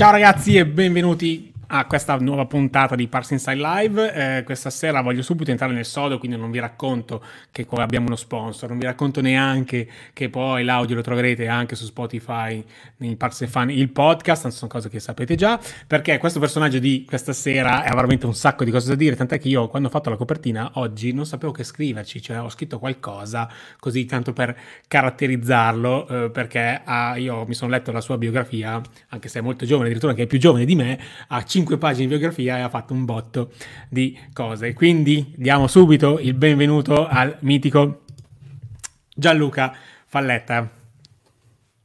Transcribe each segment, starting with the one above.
Ciao ragazzi e benvenuti a questa nuova puntata di Parks Inside Live. Questa sera voglio subito entrare nel sodo, quindi non vi racconto che abbiamo uno sponsor, non vi racconto neanche che poi l'audio lo troverete anche su Spotify, nei Parks and Fun, il podcast, sono cose che sapete già, perché questo personaggio di questa sera ha veramente un sacco di cose da dire, tant'è che io quando ho fatto la copertina oggi non sapevo che scriverci, cioè ho scritto qualcosa così tanto per caratterizzarlo, perché io mi sono letto la sua biografia, anche se è molto giovane, addirittura che è più giovane di me, ha 5 pagine di biografia e ha fatto un botto di cose. Quindi diamo subito il benvenuto al mitico Gianluca Falletta.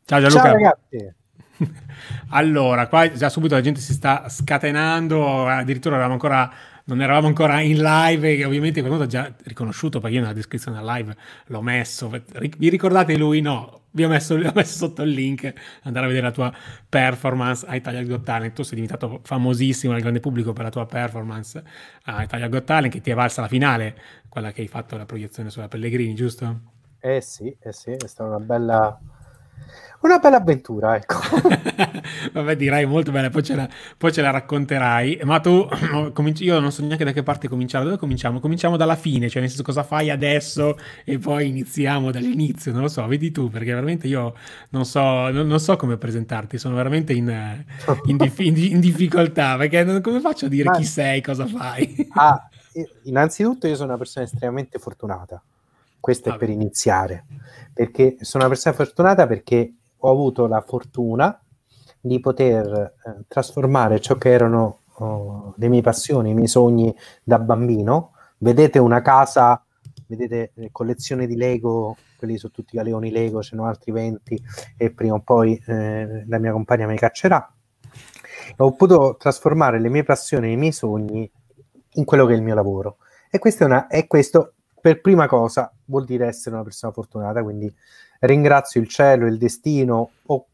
Ciao Gianluca. Ciao ragazzi. Allora, qua già subito la gente si sta scatenando, addirittura non eravamo ancora in live e ovviamente qualcuno ha già riconosciuto, perché io nella descrizione alla live l'ho messo. Vi ricordate lui? No. Vi ho messo sotto il link, andare a vedere la tua performance a Italia Got Talent. Tu sei diventato famosissimo al grande pubblico per la tua performance a Italia Got Talent, che ti è valsa la finale, quella che hai fatto la proiezione sulla Pellegrini, giusto? Eh sì, è stata una bella avventura, ecco. Vabbè, direi molto bella, poi ce la racconterai. Ma tu, io non so neanche da che parte cominciare. Dove cominciamo? Cominciamo dalla fine, cioè nel senso cosa fai adesso e poi iniziamo dall'inizio, non lo so, vedi tu, perché veramente io non so come presentarti, sono veramente in difficoltà, perché come faccio a dire chi sei, cosa fai? Innanzitutto io sono una persona estremamente fortunata, questo è per iniziare, perché sono una persona fortunata perché ho avuto la fortuna di poter trasformare ciò che erano le mie passioni, i miei sogni da bambino. Vedete una casa, vedete collezione di Lego, quelli sono tutti galeoni Lego, ce ne sono altri 20 e prima o poi la mia compagna mi caccerà. Ho potuto trasformare le mie passioni, i miei sogni in quello che è il mio lavoro. E questo per prima cosa vuol dire essere una persona fortunata, quindi ringrazio il cielo, il destino o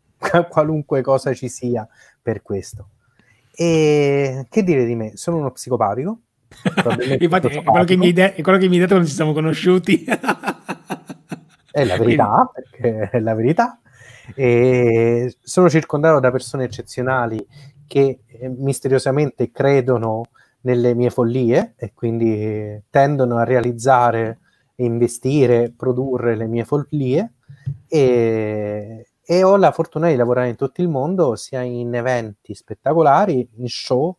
qualunque cosa ci sia per questo. E che dire di me? Sono uno psicopatico. Infatti quello che mi hai detto non ci siamo conosciuti. È la verità, perché è la verità. E sono circondato da persone eccezionali che misteriosamente credono nelle mie follie e quindi tendono a realizzare, investire, produrre le mie follie. E ho la fortuna di lavorare in tutto il mondo, sia in eventi spettacolari, in show,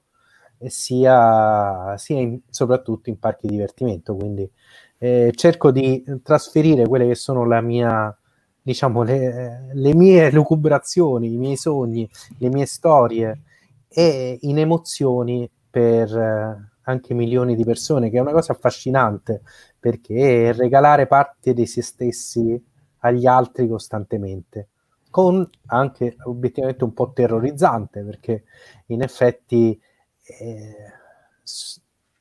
soprattutto in parchi di divertimento. Quindi cerco di trasferire quelle che sono la mia, diciamo, le mie lucubrazioni, i miei sogni, le mie storie e in emozioni per anche milioni di persone, che è una cosa affascinante, perché regalare parte di se stessi agli altri costantemente, con anche obiettivamente un po' terrorizzante, perché in effetti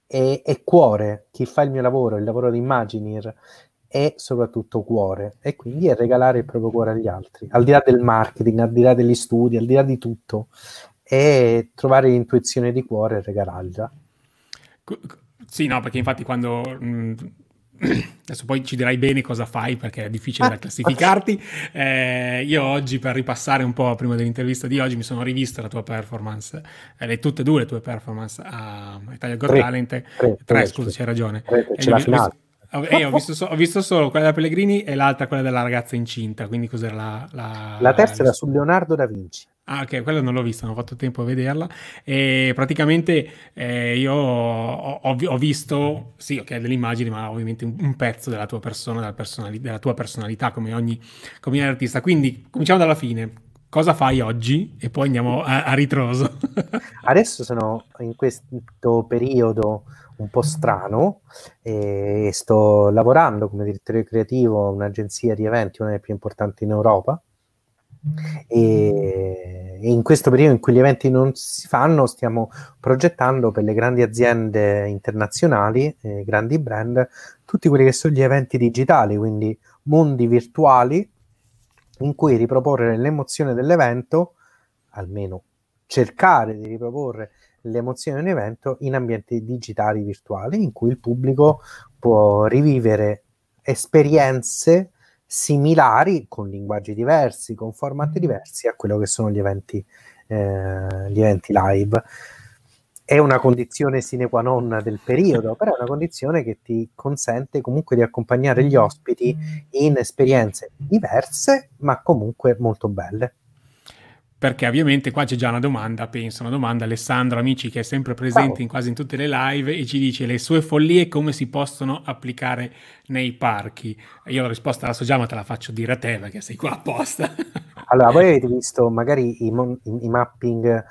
è cuore, chi fa il mio lavoro, il lavoro di Imagineer, è soprattutto cuore, e quindi è regalare il proprio cuore agli altri, al di là del marketing, al di là degli studi, al di là di tutto, è trovare l'intuizione di cuore e regalarla. Sì, no, perché infatti quando... adesso poi ci dirai bene cosa fai, perché è difficile da classificarti. Io oggi, per ripassare un po' prima dell'intervista di oggi, mi sono rivisto la tua performance, tutte e due le tue performance a Italia Got Talent, tre scusa, c'hai ragione, ho visto solo quella della Pellegrini e l'altra quella della ragazza incinta, quindi cos'era la terza era su Leonardo da Vinci. Ah, ok, quella non l'ho vista, non ho fatto tempo a vederla. E praticamente io ho visto, sì, ok, delle immagini, ma ovviamente un pezzo della tua persona, della tua personalità come ogni artista. Quindi cominciamo dalla fine. Cosa fai oggi? E poi andiamo a ritroso. Adesso sono in questo periodo un po' strano e sto lavorando come direttore creativo a un'agenzia di eventi, una delle più importanti in Europa. E in questo periodo in cui gli eventi non si fanno, stiamo progettando per le grandi aziende internazionali, grandi brand, tutti quelli che sono gli eventi digitali, quindi mondi virtuali in cui riproporre l'emozione dell'evento, almeno cercare di riproporre l'emozione di un evento in ambienti digitali virtuali in cui il pubblico può rivivere esperienze similari, con linguaggi diversi, con format diversi a quello che sono gli eventi gli eventi live. È una condizione sine qua non del periodo, però è una condizione che ti consente comunque di accompagnare gli ospiti in esperienze diverse, ma comunque molto belle. Perché ovviamente qua c'è già una domanda, penso, una domanda, Alessandro Amici, che è sempre presente in quasi in tutte le live, e ci dice: le sue follie come si possono applicare nei parchi? Io la risposta la so già, ma te la faccio dire a te, perché sei qua apposta. Allora, voi avete visto magari i mapping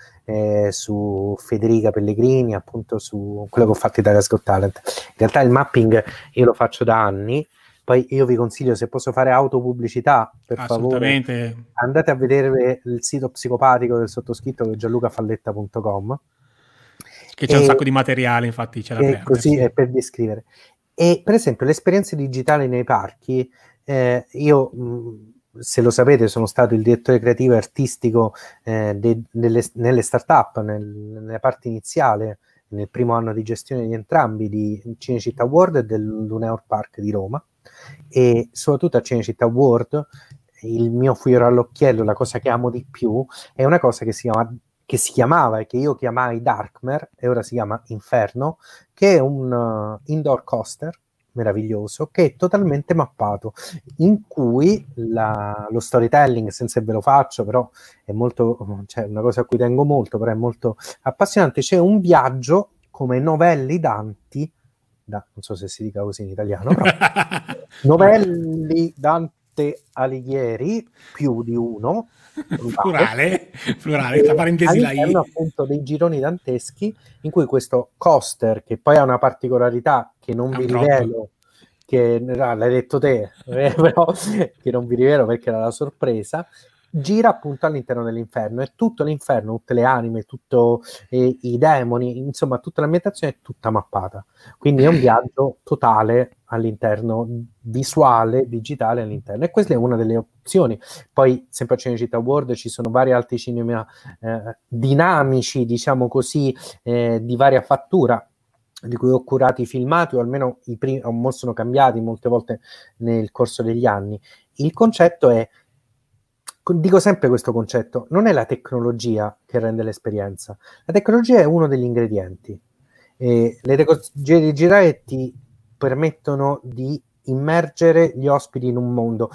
su Federica Pellegrini, appunto su quello che ho fatto Italia Got Talent. In realtà il mapping io lo faccio da anni. Poi io vi consiglio, se posso fare autopubblicità, per favore, andate a vedere il sito psicopatico del sottoscritto, che è gianlucafalletta.com, che c'è un sacco di materiale, infatti ce l'abbiamo. Così è per descrivere. E per esempio le esperienze digitali nei parchi, io, se lo sapete, sono stato il direttore creativo e artistico nelle start-up, nella parte iniziale, nel primo anno di gestione di entrambi, di Cinecittà World e del Luneur Park di Roma. E soprattutto a Cinecittà World il mio fiore all'occhiello, la cosa che amo di più, è una cosa che si chiamava e che io chiamai Darkmare, e ora si chiama Inferno, che è un indoor coaster meraviglioso, che è totalmente mappato, in cui lo storytelling, senza ve lo faccio, però è molto, cioè, una cosa a cui tengo molto, però è molto appassionante. C'è un viaggio come novelli Dante, non so se si dica così in italiano, però novelli Dante Alighieri, più di uno, plurale, tra parentesi la I, appunto, dei gironi danteschi, in cui questo coaster, che poi ha una particolarità che non vi rivelo, che l'hai detto te, però che non vi rivelo perché era la sorpresa, gira appunto all'interno dell'inferno, e tutto l'inferno, tutte le anime, tutti i demoni, insomma tutta l'ambientazione è tutta mappata, quindi è un viaggio totale all'interno, visuale, digitale all'interno, e questa è una delle opzioni. Poi sempre a Cinecittà World ci sono vari altri cinema dinamici, diciamo così, di varia fattura, di cui ho curato i filmati, o almeno i primi, o sono cambiati molte volte nel corso degli anni. Il concetto è, dico sempre questo concetto, non è la tecnologia che rende l'esperienza, la tecnologia è uno degli ingredienti, e le tecnologie digitali ti permettono di immergere gli ospiti in un mondo.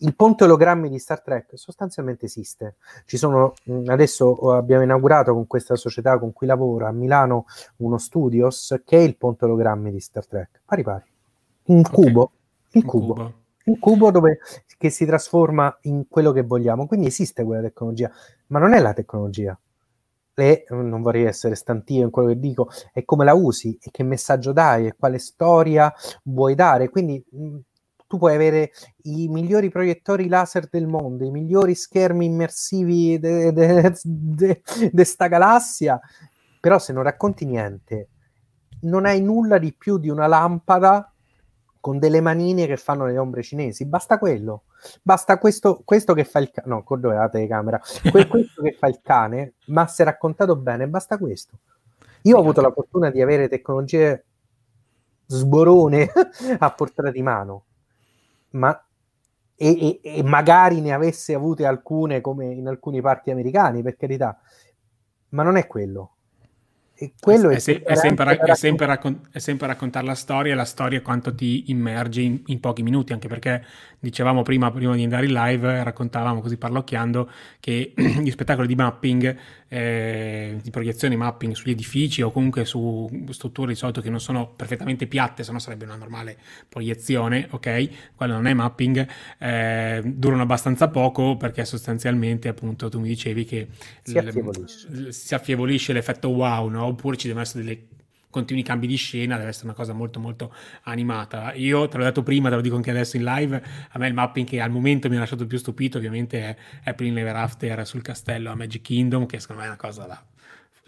Il ponte ologrammi di Star Trek sostanzialmente esiste. Ci sono, adesso abbiamo inaugurato con questa società con cui lavoro a Milano uno studios che è il ponte ologrammi di Star Trek, pari un cubo, un cubo che si trasforma in quello che vogliamo. Quindi esiste quella tecnologia, ma non è la tecnologia. E non vorrei essere stantio in quello che dico, è come la usi, e che messaggio dai, e quale storia vuoi dare. Quindi tu puoi avere i migliori proiettori laser del mondo, i migliori schermi immersivi de sta galassia, però se non racconti niente, non hai nulla di più di una lampada con delle manine che fanno le ombre cinesi. Basta quello, basta questo che fa il cane, no, con dove è la telecamera, questo che fa il cane, ma se raccontato bene, basta questo. Io ho avuto la fortuna di avere tecnologie sborone a portata di mano, ma e magari ne avesse avute alcune come in alcuni parchi americani, per carità, ma non è quello. E quello è sempre raccontare la storia, e la storia quanto ti immerge in pochi minuti, anche perché dicevamo prima di andare in live, raccontavamo così parlocchiando che gli spettacoli di mapping, di proiezione mapping sugli edifici o comunque su strutture di solito che non sono perfettamente piatte, se no sarebbe una normale proiezione, ok? Quello non è mapping, durano abbastanza poco, perché sostanzialmente appunto tu mi dicevi che si affievolisce l'effetto wow, no? Oppure ci devono essere dei continui cambi di scena, deve essere una cosa molto molto animata. Io te l'ho detto prima, te lo dico anche adesso in live, a me il mapping che al momento mi ha lasciato più stupito ovviamente è April Ever After sul castello a Magic Kingdom, che secondo me è una cosa là.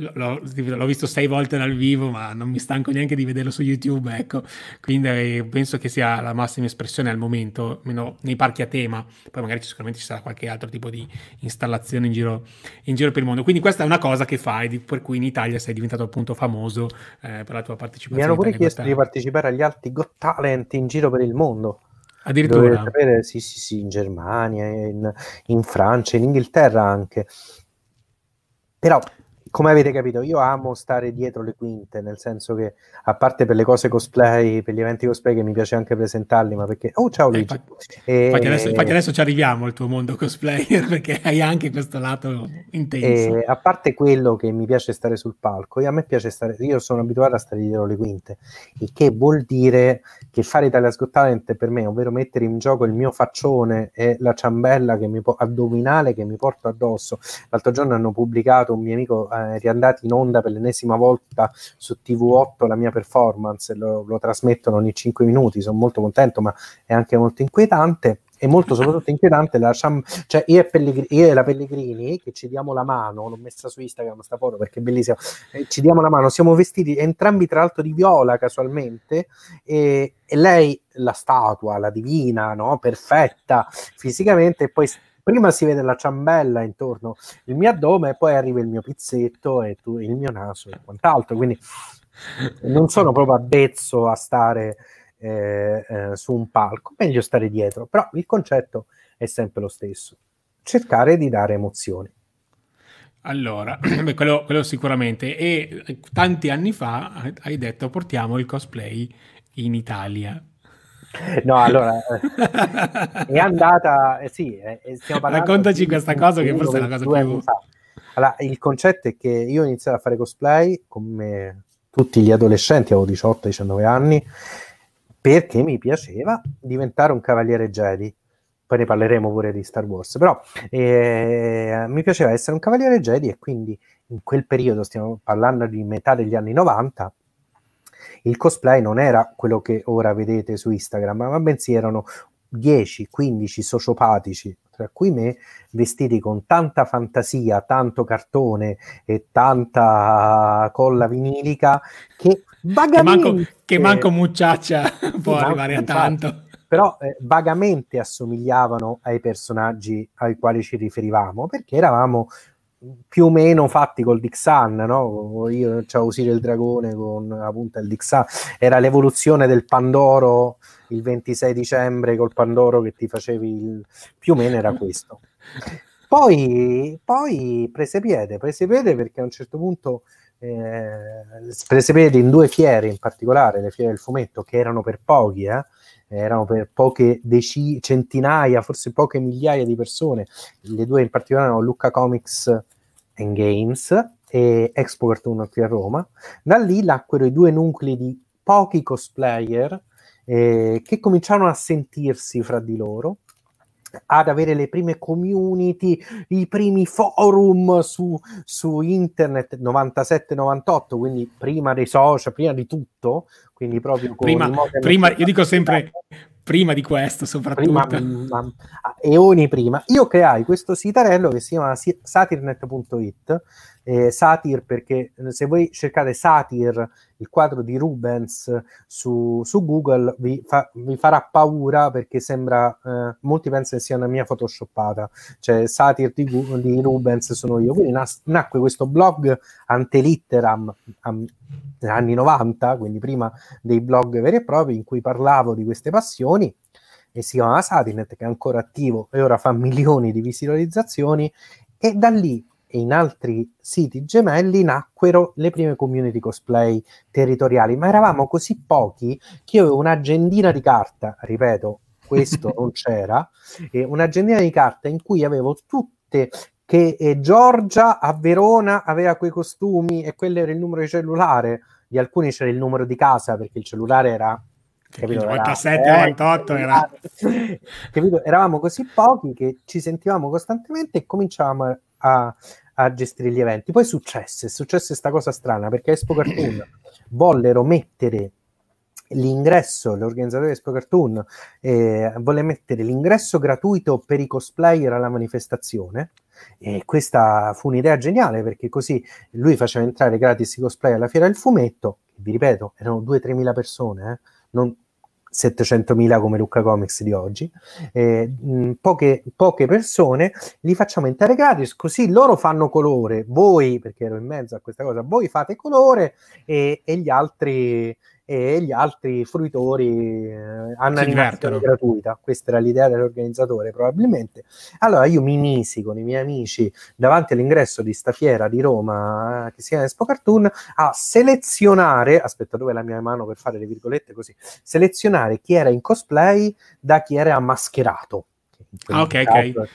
L'ho visto 6 volte dal vivo, ma non mi stanco neanche di vederlo su YouTube, ecco. Quindi penso che sia la massima espressione al momento, almeno nei parchi a tema. Poi magari sicuramente ci sarà qualche altro tipo di installazione in giro per il mondo. Quindi questa è una cosa che fai, per cui in Italia sei diventato appunto famoso per la tua partecipazione. Mi hanno pure chiesto di partecipare agli altri Got Talent in giro per il mondo. Addirittura? Dovete sapere, sì, in Germania, in Francia, in Inghilterra anche. Però, come avete capito, io amo stare dietro le quinte, nel senso che, a parte per le cose cosplay, per gli eventi cosplay che mi piace anche presentarli, ma perché... Oh, ciao Luigi! Infatti adesso ci arriviamo al tuo mondo cosplayer, perché hai anche questo lato intenso. A parte quello che mi piace stare sul palco, io sono abituato a stare dietro le quinte, il che vuol dire che fare Italia Got Talent per me, ovvero mettere in gioco il mio faccione e la ciambella addominale che mi porto addosso. L'altro giorno hanno pubblicato un mio amico... riandati in onda per l'ennesima volta su TV8 la mia performance, lo trasmettono ogni 5 minuti, sono molto contento, ma è anche molto inquietante, e molto soprattutto inquietante io e la Pellegrini, che ci diamo la mano, l'ho messa su Instagram sta foto perché è bellissima, ci diamo la mano, siamo vestiti entrambi tra l'altro di viola casualmente, e lei la statua, la divina, no? Perfetta fisicamente, e poi prima si vede la ciambella intorno il mio addome e poi arriva il mio pizzetto e il mio naso e quant'altro, quindi non sono proprio avvezzo a stare su un palco, meglio stare dietro, però il concetto è sempre lo stesso, cercare di dare emozioni. Allora, quello sicuramente, e tanti anni fa hai detto portiamo il cosplay in Italia. No, allora è andata, sì, stiamo parlando. Raccontaci questa cosa che forse è la cosa più... Allora, il concetto è che io ho iniziato a fare cosplay come tutti gli adolescenti, avevo 18-19 anni, perché mi piaceva diventare un cavaliere Jedi. Poi ne parleremo pure di Star Wars, però mi piaceva essere un cavaliere Jedi, e quindi in quel periodo, stiamo parlando di metà degli anni 90, il cosplay non era quello che ora vedete su Instagram, ma bensì erano 10-15 sociopatici, tra cui me, vestiti con tanta fantasia, tanto cartone e tanta colla vinilica che vagamente... Che manco Mucciaccia può arrivare a tanto. Però vagamente assomigliavano ai personaggi ai quali ci riferivamo, perché eravamo... più o meno fatti col Dixan, no? Io c'ho Usire il dragone con la punta del Dixan, era l'evoluzione del Pandoro, il 26 dicembre col Pandoro che ti facevi più o meno era questo. Poi prese piede perché a un certo punto prese piede in due fiere in particolare, le fiere del fumetto, che erano per pochi, erano per poche centinaia, forse poche migliaia di persone. Le due in particolare erano Lucca Comics and Games e Expo Cartoon qui a Roma. Da lì nacquero i due nuclei di pochi cosplayer che cominciarono a sentirsi fra di loro, ad avere le prime community, i primi forum su internet, 97-98, quindi prima dei social, prima di tutto, quindi proprio prima io dico sempre prima di questo, soprattutto prima, eoni prima. Io creai questo sitarello che si chiama satirnet.it, satir perché se voi cercate satir, il quadro di Rubens su Google vi farà paura, perché sembra molti pensano che sia una mia photoshoppata, cioè satir di Rubens sono io. Quindi nacque questo blog antelitteram anni 90, quindi prima dei blog veri e propri, in cui parlavo di queste passioni, e si chiamava Satirnet, che è ancora attivo e ora fa milioni di visualizzazioni, e da lì e in altri siti gemelli nacquero le prime community cosplay territoriali, ma eravamo così pochi che io avevo un'agendina di carta, ripeto, questo non c'era, un'agendina di carta in cui avevo tutte che Giorgia a Verona aveva quei costumi, e quello era il numero di cellulare, di alcuni c'era il numero di casa, perché il cellulare era... Capito, 97-98 era... Capito? Eravamo così pochi che ci sentivamo costantemente e cominciavamo a gestire gli eventi. Poi successe sta cosa strana, perché Expo Cartoon vollero mettere l'ingresso, l'organizzatore di Expo Cartoon volle mettere l'ingresso gratuito per i cosplayer alla manifestazione, e questa fu un'idea geniale, perché così lui faceva entrare gratis i cosplay alla fiera del fumetto, che vi ripeto erano 2-3 mila persone, non 700.000 come Lucca Comics di oggi, poche persone, li facciamo entrare gratis, così loro fanno colore, voi, perché ero in mezzo a questa cosa, voi fate colore e gli altri e gli altri fruitori hanno animazione gratuita. Questa era l'idea dell'organizzatore, probabilmente. Allora io mi misi con i miei amici davanti all'ingresso di sta fiera di Roma che si chiama Expo Cartoon a selezionare, aspetta, dove è la mia mano per fare le virgolette, così, selezionare chi era in cosplay da chi era mascherato. Ah, ok, caso. Ok.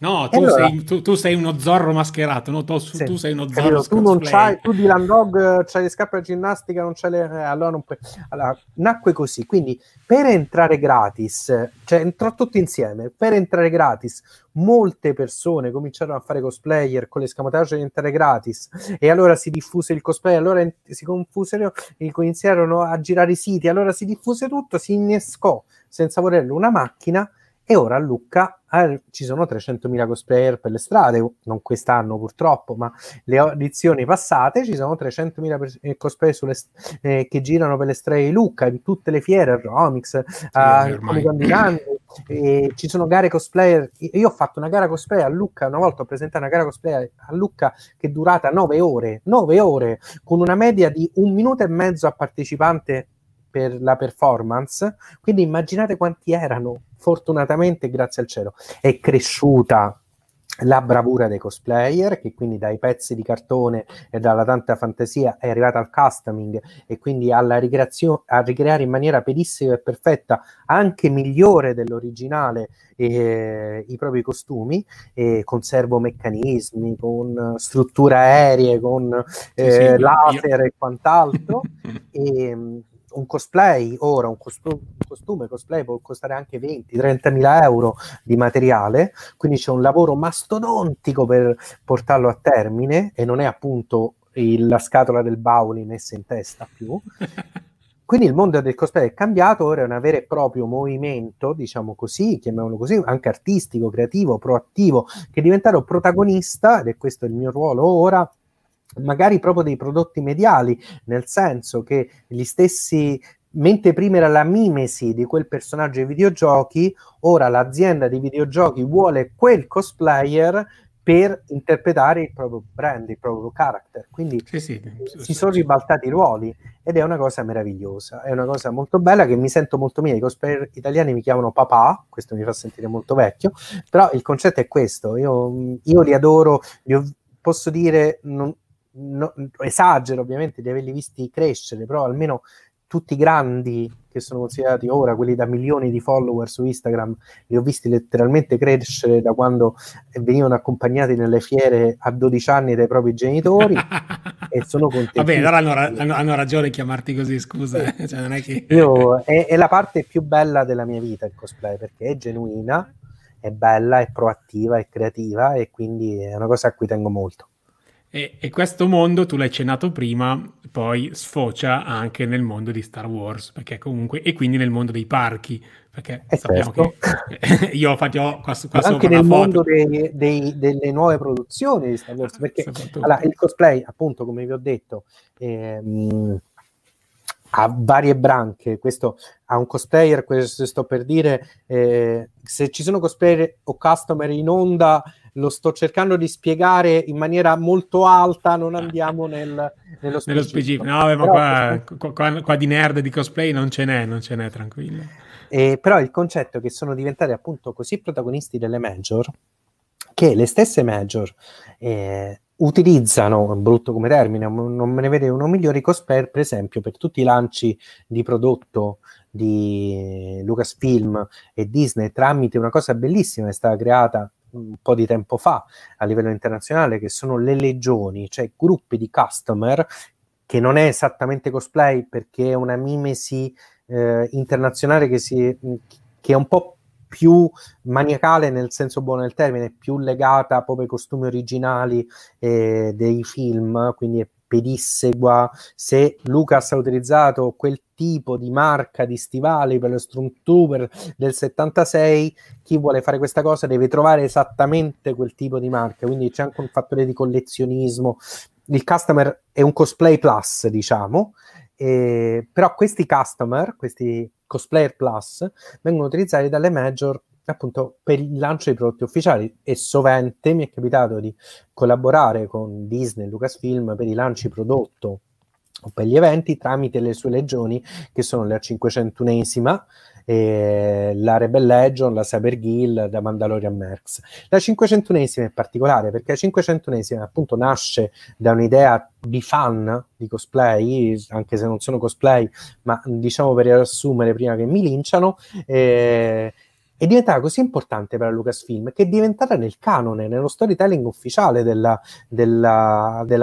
No, tu, allora, tu sei uno Zorro mascherato, no? Sì, tu sei uno Zorro. Tu non c'hai, tu di Landog c'hai le scarpe da ginnastica, non c'hai le, allora non puoi. Allora, nacque così, quindi per entrare gratis, cioè entrò tutti insieme, per entrare gratis molte persone cominciarono a fare cosplayer con l'escamotage di entrare gratis, e allora si diffuse il cosplay, allora si confusero, iniziarono a girare i siti, allora si diffuse tutto, si innescò senza volerlo una macchina. E ora a Lucca ci sono 300.000 cosplayer per le strade, non quest'anno purtroppo, ma le edizioni passate ci sono 300.000 cosplayer che girano per le strade di Lucca, in tutte le fiere, Romix, ci sono gare cosplayer. Io ho fatto una gara cosplay a Lucca, una volta ho presentato una gara cosplay a Lucca che è durata 9 ore, con una media di 1 minuto e mezzo a partecipante per la performance, quindi immaginate quanti erano. Fortunatamente, grazie al cielo, è cresciuta la bravura dei cosplayer, che quindi dai pezzi di cartone e dalla tanta fantasia è arrivata al customing e quindi alla a ricreare in maniera pedissima e perfetta, anche migliore dell'originale, i propri costumi, con servomeccanismi, con strutture aeree, con laser e quant'altro. Un cosplay ora, un costume cosplay può costare anche 20-30.000 euro di materiale, quindi c'è un lavoro mastodontico per portarlo a termine, e non è appunto la scatola del Bauli messa in testa più. Quindi il mondo del cosplay è cambiato, ora è un vero e proprio movimento, diciamo così, chiamiamolo così, anche artistico, creativo, proattivo, che è diventato protagonista, ed è questo il mio ruolo ora, magari proprio dei prodotti mediali, nel senso che gli stessi, mentre prima era la mimesi di quel personaggio ai videogiochi, ora l'azienda dei videogiochi vuole quel cosplayer per interpretare il proprio brand, il proprio character, quindi si sono ribaltati i ruoli, ed è una cosa meravigliosa, è una cosa molto bella che mi sento molto mia. I cosplayer italiani mi chiamano papà, questo mi fa sentire molto vecchio, però il concetto è questo, io li adoro, posso dire, non esagero ovviamente di averli visti crescere, però almeno tutti i grandi che sono considerati ora, quelli da milioni di follower su Instagram, li ho visti letteralmente crescere da quando venivano accompagnati nelle fiere a 12 anni dai propri genitori e sono contento. Vabbè, allora hanno ragione a chiamarti così, scusa. Cioè, non è che... è la parte più bella della mia vita il cosplay, perché è genuina, è bella, è proattiva, è creativa, e quindi è una cosa a cui tengo molto. E questo mondo, tu l'hai accennato prima, poi sfocia anche nel mondo di Star Wars, perché comunque, e quindi nel mondo dei parchi, perché sappiamo che io ho qua anche nel mondo delle nuove produzioni di Star Wars, perché allora, il cosplay, appunto, come vi ho detto, ha varie branche. Questo ha un cosplayer, questo sto per dire, se ci sono cosplayer o customer in onda, lo sto cercando di spiegare in maniera molto alta, non andiamo nello specifico. No, ma qua di nerd di cosplay non ce n'è, tranquillo. Però il concetto è che sono diventati appunto così protagonisti delle major, che le stesse major utilizzano, brutto come termine, non me ne vede uno migliore, i cosplayer, per esempio, per tutti i lanci di prodotto di Lucasfilm e Disney, tramite una cosa bellissima che è stata creata un po' di tempo fa a livello internazionale, che sono le legioni, cioè gruppi di customer, che non è esattamente cosplay perché è una mimesi internazionale che è un po' più maniacale nel senso buono del termine, più legata proprio ai costumi originali dei film, quindi è pedissegua. Se Lucas ha utilizzato quel tipo di marca di stivali per lo Storm Trooper del 76, chi vuole fare questa cosa deve trovare esattamente quel tipo di marca, quindi c'è anche un fattore di collezionismo. Il customer è un cosplay plus, diciamo, però questi cosplayer plus vengono utilizzati dalle major appunto per il lancio dei prodotti ufficiali, e sovente mi è capitato di collaborare con Disney e Lucasfilm per i lanci prodotto o per gli eventi tramite le sue legioni, che sono la 501esima, la Rebel Legion, la Cyber Guild, la Mandalorian Mercs. La 501esima è particolare perché la 501esima appunto nasce da un'idea di fan di cosplay, anche se non sono cosplay, ma diciamo per riassumere prima che mi linciano, è diventata così importante per la Lucasfilm che è diventata nel canone, nello storytelling ufficiale della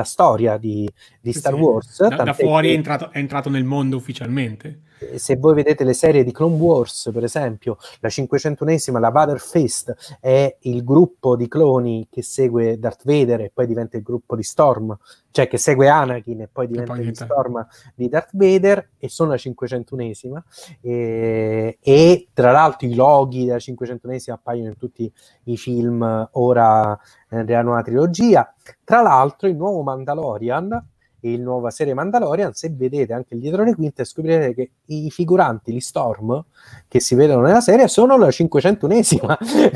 storia di Star Wars. Da fuori è entrato nel mondo ufficialmente. Se voi vedete le serie di Clone Wars, per esempio, la 501esima, la Vader Fist, è il gruppo di cloni che segue Darth Vader e poi diventa il gruppo di Storm, cioè che segue Anakin e poi diventa il Storm di Darth Vader, e sono la 501esima, e tra l'altro i loghi della 501esima appaiono in tutti i film ora della nuova trilogia. Tra l'altro il nuovo Mandalorian, il nuova serie Mandalorian, se vedete anche dietro le quinte scoprirete che i figuranti, gli Storm, che si vedono nella serie sono la 501esima,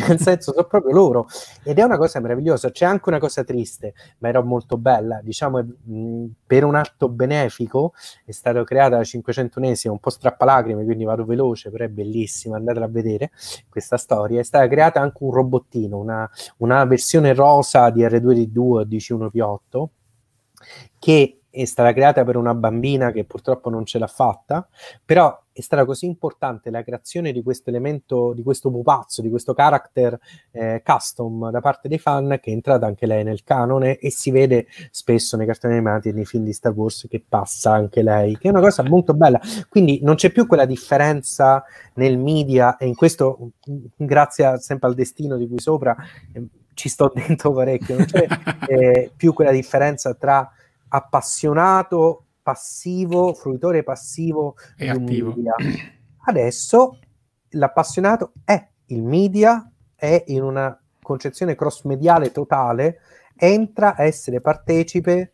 nel senso sono proprio loro, ed è una cosa meravigliosa. C'è anche una cosa triste, ma era molto bella, diciamo, per un atto benefico è stata creata la 501esima, un po' strappalacrime, quindi vado veloce, però è bellissima, andatela a vedere questa storia. È stata creata anche un robottino, una versione rosa di R2D2 o di C1P8, che è stata creata per una bambina che purtroppo non ce l'ha fatta, però è stata così importante la creazione di questo elemento, di questo pupazzo, di questo character custom da parte dei fan, che è entrata anche lei nel canone e si vede spesso nei cartoni animati e nei film di Star Wars che passa anche lei, che è una cosa molto bella. Quindi non c'è più quella differenza nel media, e in questo grazie sempre al destino di cui sopra ci sto dentro parecchio, non c'è più quella differenza tra appassionato passivo, fruitore passivo e attivo. Media. Adesso l'appassionato è il media, è in una concezione cross mediale totale, entra a essere partecipe,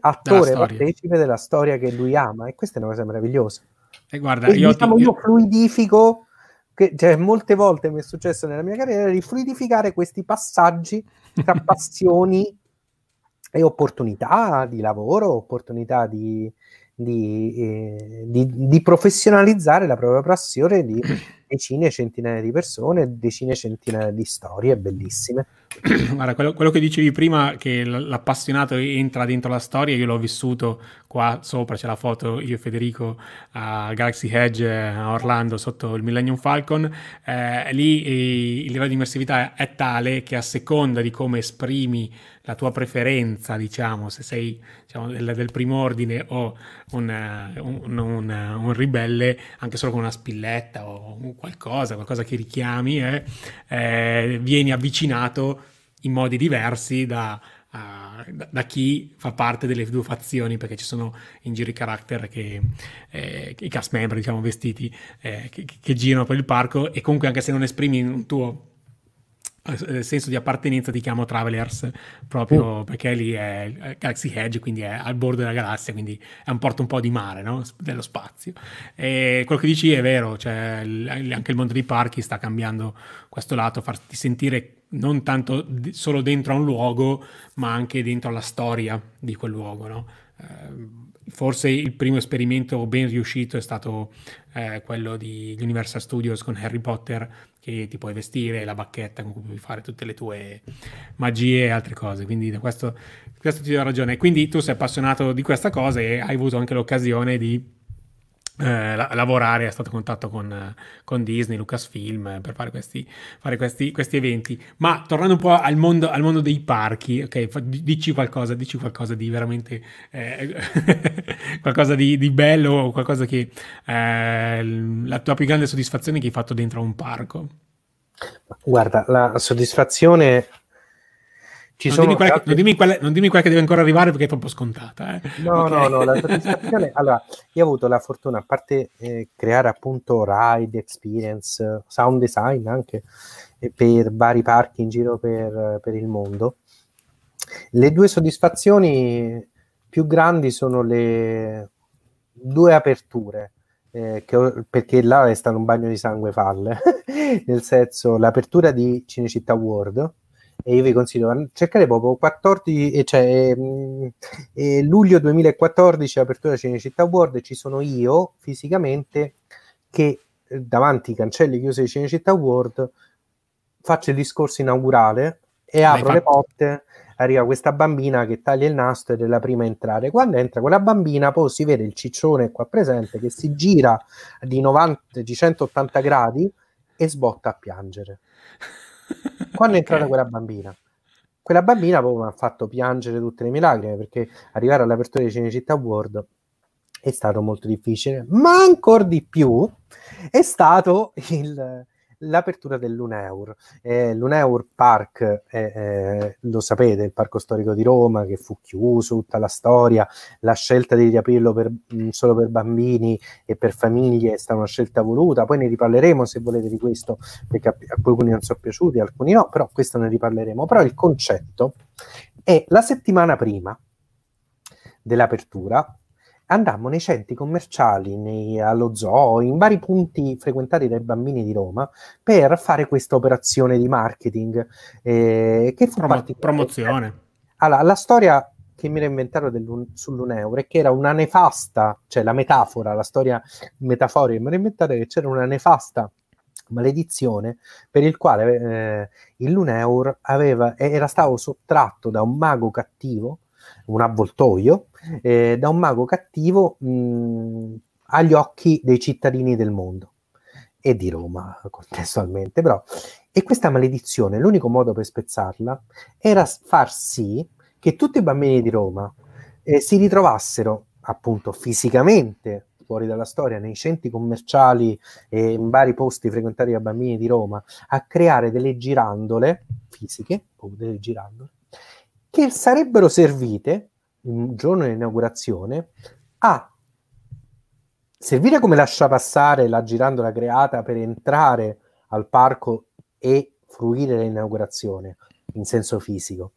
attore partecipe della storia che lui ama, e questa è una cosa meravigliosa. E guarda, e io fluidifico, che, cioè, molte volte mi è successo nella mia carriera di fluidificare questi passaggi tra passioni e opportunità di lavoro, opportunità di professionalizzare la propria passione di decine e centinaia di persone, decine e centinaia di storie bellissime. Guarda, quello che dicevi prima, che l'appassionato entra dentro la storia, io l'ho vissuto qua sopra, c'è la foto, io e Federico a Galaxy Edge a Orlando sotto il Millennium Falcon, lì il livello di immersività è tale che a seconda di come esprimi la tua preferenza, diciamo, se sei, diciamo, del primo ordine o un ribelle, anche solo con una spilletta o qualcosa che richiami, vieni avvicinato in modi diversi da chi fa parte delle due fazioni, perché ci sono in giro i character che i cast member, diciamo, vestiti che girano per il parco, e comunque anche se non esprimi un tuo senso di appartenenza ti chiamo Travelers, proprio perché lì è Galaxy Edge, quindi è al bordo della galassia, quindi è un porto un po' di mare, no? Dello spazio. E quello che dici è vero, cioè, anche il mondo dei parchi sta cambiando questo lato, farti sentire non tanto solo dentro a un luogo, ma anche dentro alla storia di quel luogo, no? Forse il primo esperimento ben riuscito è stato quello di Universal Studios con Harry Potter, che ti puoi vestire, la bacchetta con cui puoi fare tutte le tue magie e altre cose, quindi da questo ti do ragione. Quindi tu sei appassionato di questa cosa e hai avuto anche l'occasione di lavorare, è stato in contatto con Disney, Lucasfilm, per fare questi eventi. Ma tornando un po' al mondo dei parchi, ok, dici qualcosa di veramente qualcosa di bello, qualcosa che la tua più grande soddisfazione che hai fatto dentro a un parco. Guarda, la soddisfazione non dimmi quella che deve ancora arrivare, perché è troppo scontata. No, la soddisfazione. Allora, io ho avuto la fortuna, a parte creare appunto ride, experience, sound design anche per vari parchi in giro per il mondo. Le due soddisfazioni più grandi sono le due aperture. Perché là è stato un bagno di sangue falle, nel senso l'apertura di Cinecittà World e io vi consiglio, cercate proprio 14, cioè luglio 2014 apertura Cinecittà World, e ci sono io fisicamente che davanti ai cancelli chiusi di Cinecittà World faccio il discorso inaugurale e apro le porte, arriva questa bambina che taglia il nastro ed è la prima a entrare. Quando entra quella bambina poi si vede il ciccione qua presente che si gira di 180 gradi e sbotta a piangere. Quando è entrata quella bambina proprio mi ha fatto piangere tutte le mie lacrime, perché arrivare all'apertura di Cinecittà World è stato molto difficile, ma ancora di più è stato l'apertura del Luneur. Luneur Park, lo sapete, il parco storico di Roma che fu chiuso, tutta la storia, la scelta di riaprirlo solo per bambini e per famiglie è stata una scelta voluta, poi ne riparleremo se volete di questo, perché alcuni non sono piaciuti, alcuni no, però questo ne riparleremo. Però il concetto è: la settimana prima dell'apertura andammo nei centri commerciali, allo zoo, in vari punti frequentati dai bambini di Roma per fare questa operazione di marketing, che fu promozione. Allora, la storia che mi era inventato sull'1 euro è che era una nefasta, cioè la metafora, la storia metaforica che mi era inventata, che c'era una nefasta maledizione per il quale il Luneur era stato sottratto da un mago cattivo, un avvoltoio, da un mago cattivo agli occhi dei cittadini del mondo e di Roma contestualmente, però. E questa maledizione, l'unico modo per spezzarla era far sì che tutti i bambini di Roma si ritrovassero appunto fisicamente fuori dalla storia, nei centri commerciali e in vari posti frequentati da bambini di Roma, a creare delle girandole fisiche, delle girandole che sarebbero servite un giorno di inaugurazione a servire come lasciapassare la girandola creata per entrare al parco e fruire l'inaugurazione in senso fisico,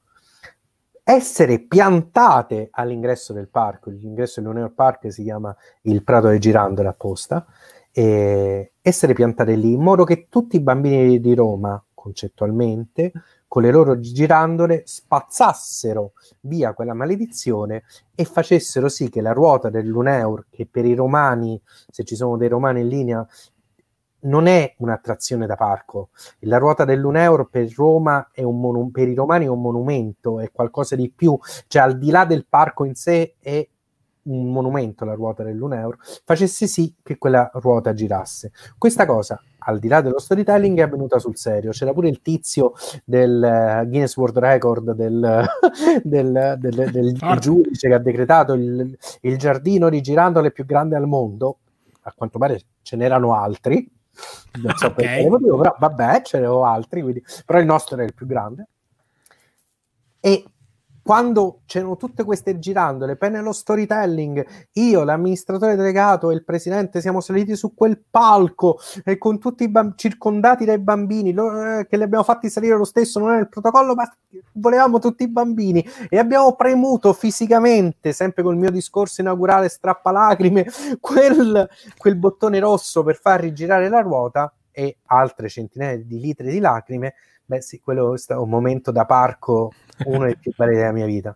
essere piantate all'ingresso del parco. L'ingresso del Luneur Park si chiama il Prato delle Girandole apposta, e essere piantate lì in modo che tutti i bambini di Roma concettualmente con le loro girandole spazzassero via quella maledizione e facessero sì che la ruota del Luneur, che per i romani, se ci sono dei romani in linea, non è un'attrazione da parco. La ruota del Luneur per Roma è per i romani è un monumento, è qualcosa di più, cioè al di là del parco in sé è un monumento la ruota del Luneur, facesse sì che quella ruota girasse. Questa cosa, al di là dello storytelling, è avvenuta sul serio. C'era pure il tizio del Guinness World Record del giudice che ha decretato il giardino di girandole più grande al mondo. A quanto pare ce n'erano altri, non so perché ne potevo, però vabbè, ce n'erano altri, quindi, però il nostro era il più grande. E quando c'erano tutte queste girandole, per nello storytelling, io, l'amministratore delegato e il presidente siamo saliti su quel palco e con tutti i circondati dai bambini, che li abbiamo fatti salire lo stesso, non è il protocollo, ma volevamo tutti i bambini, e abbiamo premuto fisicamente, sempre col mio discorso inaugurale strappalacrime, quel bottone rosso per far rigirare la ruota, e altre centinaia di litri di lacrime. Beh sì, quello è stato un momento da parco, uno dei più belli della mia vita,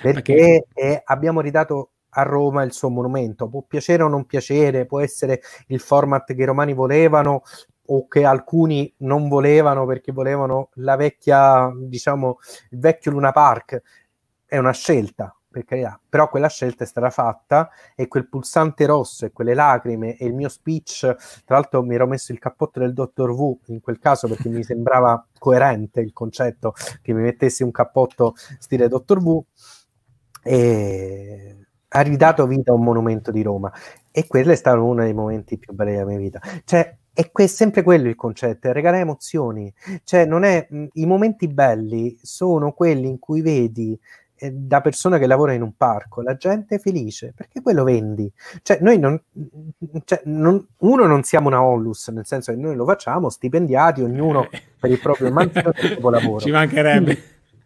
perché abbiamo ridato a Roma il suo monumento. Può piacere o non piacere, può essere il format che i romani volevano o che alcuni non volevano perché volevano la vecchia, diciamo, il vecchio Luna Park, è una scelta, per carità, però quella scelta è stata fatta, e quel pulsante rosso e quelle lacrime e il mio speech, tra l'altro mi ero messo il cappotto del Dottor Who in quel caso perché mi sembrava coerente il concetto che mi mettessi un cappotto stile Dottor Who, e ha ridato vita a un monumento di Roma, e quello è stato uno dei momenti più belli della mia vita. Cioè, è sempre quello il concetto, è regalare emozioni, cioè non è, i momenti belli sono quelli in cui vedi, da persona che lavora in un parco, la gente è felice, perché quello vendi. Cioè, noi non siamo una onlus, nel senso che noi lo facciamo stipendiati, ognuno per il proprio lavoro. Ci mancherebbe. Quindi,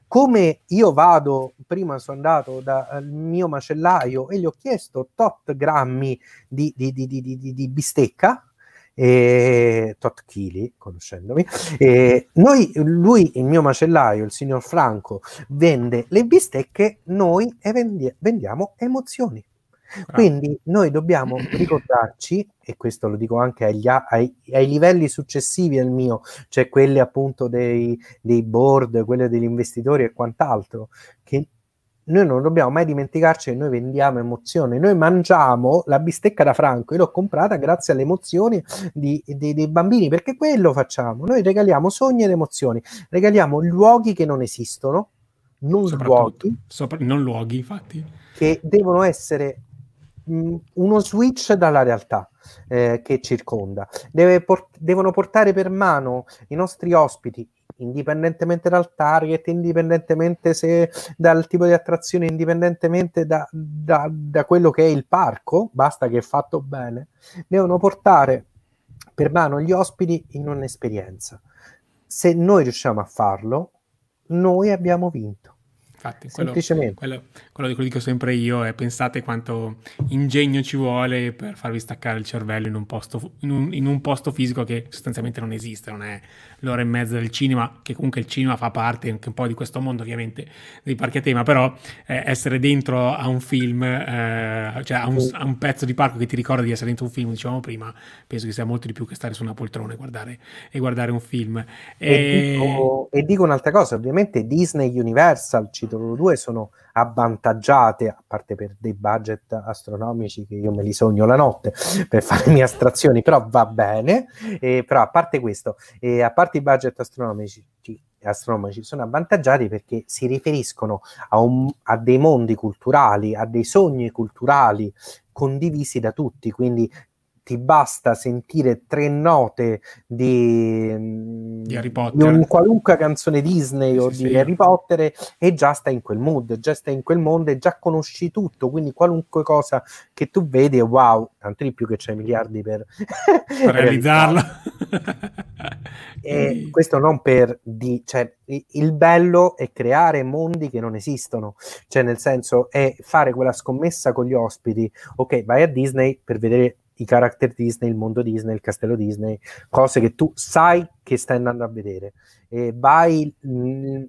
come io vado, prima sono andato dal mio macellaio e gli ho chiesto tot grammi di bistecca, e tot chili, conoscendomi. Lui, il mio macellaio, il signor Franco, vende le bistecche, noi vendiamo emozioni. Quindi noi dobbiamo ricordarci, e questo lo dico anche ai livelli successivi al mio, cioè quelli appunto dei board, quelli degli investitori e quant'altro, che noi non dobbiamo mai dimenticarci che noi vendiamo emozione. Noi mangiamo la bistecca da Franco, io l'ho comprata grazie alle emozioni dei bambini, perché quello facciamo, noi regaliamo sogni ed emozioni, regaliamo luoghi che non esistono, non luoghi infatti, che devono essere uno switch dalla realtà che circonda. Devono portare per mano i nostri ospiti, indipendentemente dal target, indipendentemente se dal tipo di attrazione, indipendentemente da quello che è il parco, basta che è fatto bene. Devono portare per mano gli ospiti in un'esperienza. Se noi riusciamo a farlo, noi abbiamo vinto. Infatti, quello che dico sempre io è: pensate quanto ingegno ci vuole per farvi staccare il cervello in un posto fisico che sostanzialmente non esiste, non è l'ora e mezza del cinema, che comunque il cinema fa parte anche un po' di questo mondo, ovviamente, dei parchi a tema, però essere dentro a un film, cioè a un pezzo di parco che ti ricorda di essere dentro un film, dicevamo prima, penso che sia molto di più che stare su una poltrona e guardare un film. E dico un'altra cosa, ovviamente Disney, Universal, loro due sono avvantaggiate, a parte per dei budget astronomici che io me li sogno la notte per fare le mie astrazioni, però va bene, però a parte questo, a parte i budget astronomici, sono avvantaggiati perché si riferiscono a dei mondi culturali, a dei sogni culturali condivisi da tutti, quindi ti basta sentire 3 note di Harry Potter, di qualunque canzone Disney o di Harry Potter, e già stai in quel mood, già stai in quel mondo e già conosci tutto, quindi qualunque cosa che tu vedi, wow, tanto di più che c'è miliardi per realizzarla. E questo non per cioè, il bello è creare mondi che non esistono, cioè nel senso è fare quella scommessa con gli ospiti. Ok, vai a Disney per vedere i character Disney, il mondo Disney, il castello Disney, cose che tu sai che stai andando a vedere. E vai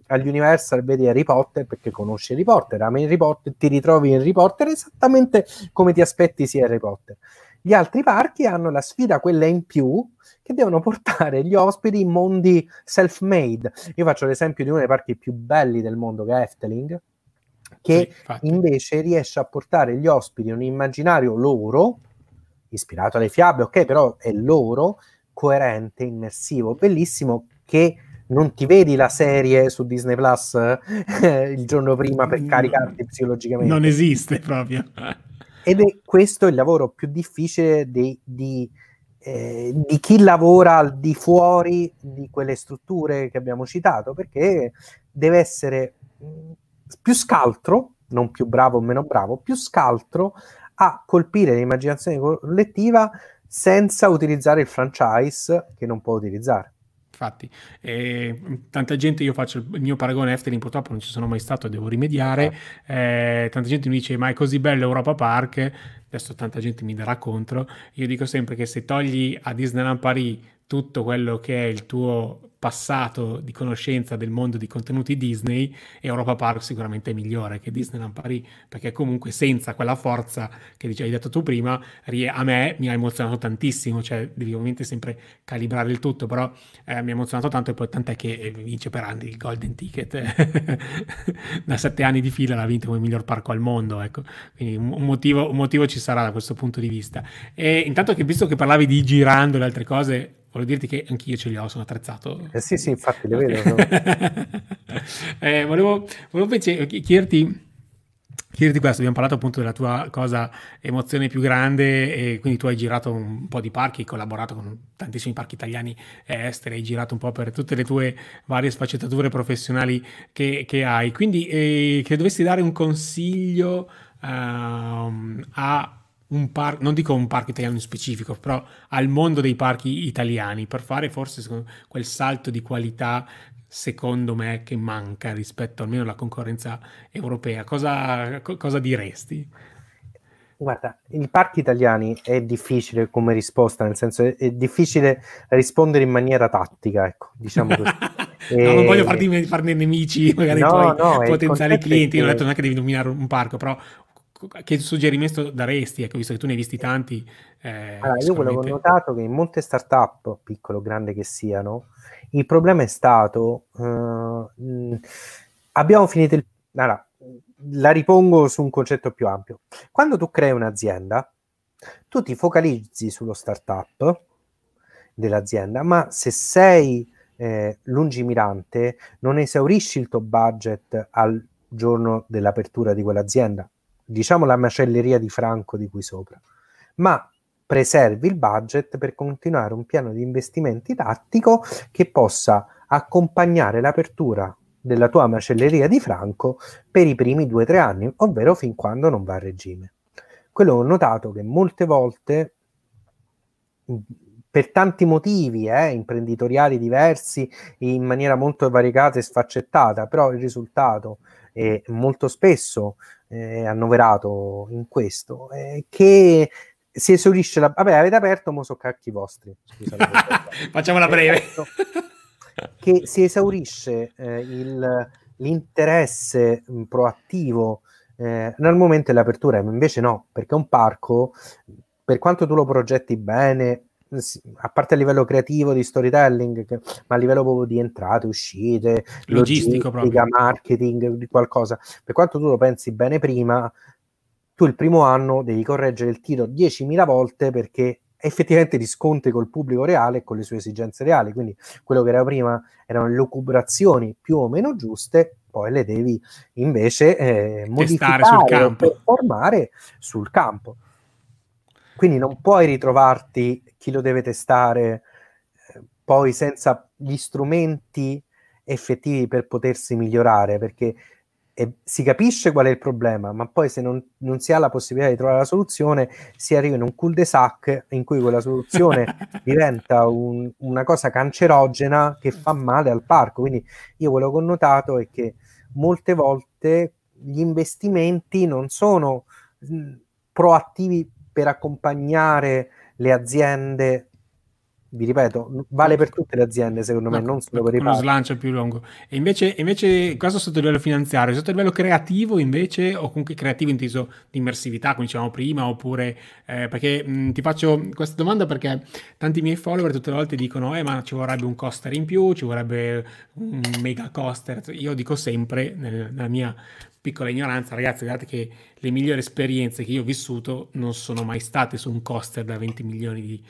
all'Universal, vedi Harry Potter perché conosci Harry Potter, ami Harry Potter, ti ritrovi in Harry Potter esattamente come ti aspetti sia Harry Potter. Gli altri parchi hanno la sfida, quella in più, che devono portare gli ospiti in mondi self-made. Io faccio l'esempio di uno dei parchi più belli del mondo, che è Efteling, che invece riesce a portare gli ospiti in un immaginario loro, ispirato alle fiabe, ok, però è loro, coerente, immersivo, bellissimo, che non ti vedi la serie su Disney Plus il giorno prima per caricarti psicologicamente. Non esiste proprio. Ed è questo il lavoro più difficile di chi lavora al di fuori di quelle strutture che abbiamo citato, perché deve essere più scaltro, non più bravo o meno bravo, più scaltro a colpire l'immaginazione collettiva senza utilizzare il franchise che non può utilizzare. Infatti, tanta gente, io faccio il mio paragone a Efteling, purtroppo non ci sono mai stato e devo rimediare, tanta gente mi dice ma è così bello Europa Park, adesso tanta gente mi darà contro, io dico sempre che se togli a Disneyland Paris tutto quello che è il tuo passato di conoscenza del mondo di contenuti Disney, Europa Park sicuramente è migliore che Disneyland Paris, perché comunque senza quella forza che hai detto tu prima, a me mi ha emozionato tantissimo, cioè devi ovviamente sempre calibrare il tutto, però mi ha emozionato tanto, e poi tant'è che vince per anni il Golden Ticket da 7 anni di fila l'ha vinto come miglior parco al mondo, ecco, quindi un motivo ci sarà da questo punto di vista. E intanto, che visto che parlavi di girando le altre cose, volevo dirti che anch'io ce li ho, sono attrezzato. Sì, infatti le vedo. Volevo invece chiederti questo, abbiamo parlato appunto della tua cosa, emozione più grande, e quindi tu hai girato un po' di parchi, hai collaborato con tantissimi parchi italiani e esteri, hai girato un po' per tutte le tue varie sfaccettature professionali che hai, quindi che dovessi dare un consiglio a un parco, non dico un parco italiano in specifico, però al mondo dei parchi italiani, per fare forse quel salto di qualità, secondo me, che manca rispetto almeno alla concorrenza europea, cosa diresti? Guarda, i parchi italiani è difficile come risposta, nel senso è difficile rispondere in maniera tattica, ecco, diciamo così. No, non voglio farne nemici, magari no, tuoi potenziali clienti, non ho detto neanche devi dominare un parco, però che suggerimento daresti? Ecco, visto che tu ne hai visti tanti. Allora, io quello che ho notato è che in molte start-up, piccolo o grande che siano, il problema è stato abbiamo finito il... Allora, la ripongo su un concetto più ampio. Quando tu crei un'azienda, tu ti focalizzi sullo startup dell'azienda, ma se sei lungimirante non esaurisci il tuo budget al giorno dell'apertura di quell'azienda, diciamo la macelleria di Franco di qui sopra, ma preservi il budget per continuare un piano di investimenti tattico che possa accompagnare l'apertura della tua macelleria di Franco per i primi 2 o 3 anni, ovvero fin quando non va a regime. Quello ho notato che molte volte, per tanti motivi imprenditoriali diversi, in maniera molto variegata e sfaccettata, però il risultato è molto spesso annoverato in questo, che si esaurisce la... Vabbè, avete aperto, mo so cacchi vostri. Scusate, facciamola breve. Che si esaurisce l'interesse proattivo nel momento dell'apertura, invece no, perché un parco, per quanto tu lo progetti bene, a parte a livello creativo di storytelling, ma a livello proprio di entrate, uscite, logistico, marketing, qualcosa, per quanto tu lo pensi bene prima, tu il primo anno devi correggere il tiro 10.000 volte perché effettivamente riscontri col pubblico reale e con le sue esigenze reali, quindi quello che era prima erano lucubrazioni più o meno giuste, poi le devi invece modificare sul campo. Performare sul campo, quindi non puoi ritrovarti chi lo deve testare poi senza gli strumenti effettivi per potersi migliorare, perché si capisce qual è il problema, ma poi se non si ha la possibilità di trovare la soluzione, si arriva in un cul-de-sac in cui quella soluzione diventa una cosa cancerogena che fa male al parco. Quindi io quello che ho notato è che molte volte gli investimenti non sono proattivi per accompagnare le aziende. Vi ripeto, vale per tutte le aziende, secondo me, non solo per i parchi. Uno slancio più lungo. E invece questo sotto il livello finanziario, sotto il livello creativo invece, o comunque creativo inteso di immersività, come dicevamo prima, oppure perché ti faccio questa domanda perché tanti miei follower tutte le volte dicono ma ci vorrebbe un coaster in più, ci vorrebbe un mega coaster. Io dico sempre, nella mia piccola ignoranza, ragazzi, guardate che le migliori esperienze che io ho vissuto non sono mai state su un coaster da 20 milioni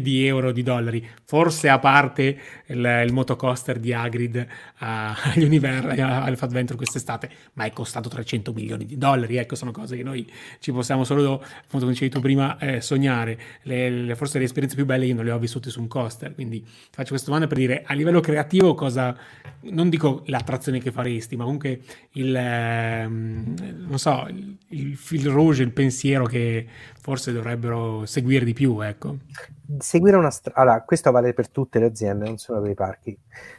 di euro, di dollari, forse a parte il motocoaster di Hagrid all'Adventure quest'estate, ma è costato 300 milioni di dollari, ecco, sono cose che noi ci possiamo solo, appunto come dicevi tu prima, sognare. Forse le esperienze più belle io non le ho vissute su un coaster, quindi faccio questa domanda per dire, a livello creativo cosa, non dico l'attrazione che faresti, ma comunque non so, il fil rouge, il pensiero che forse dovrebbero seguire di più, ecco. Seguire una strada. Allora, questo vale per tutte le aziende, non solo per i parchi.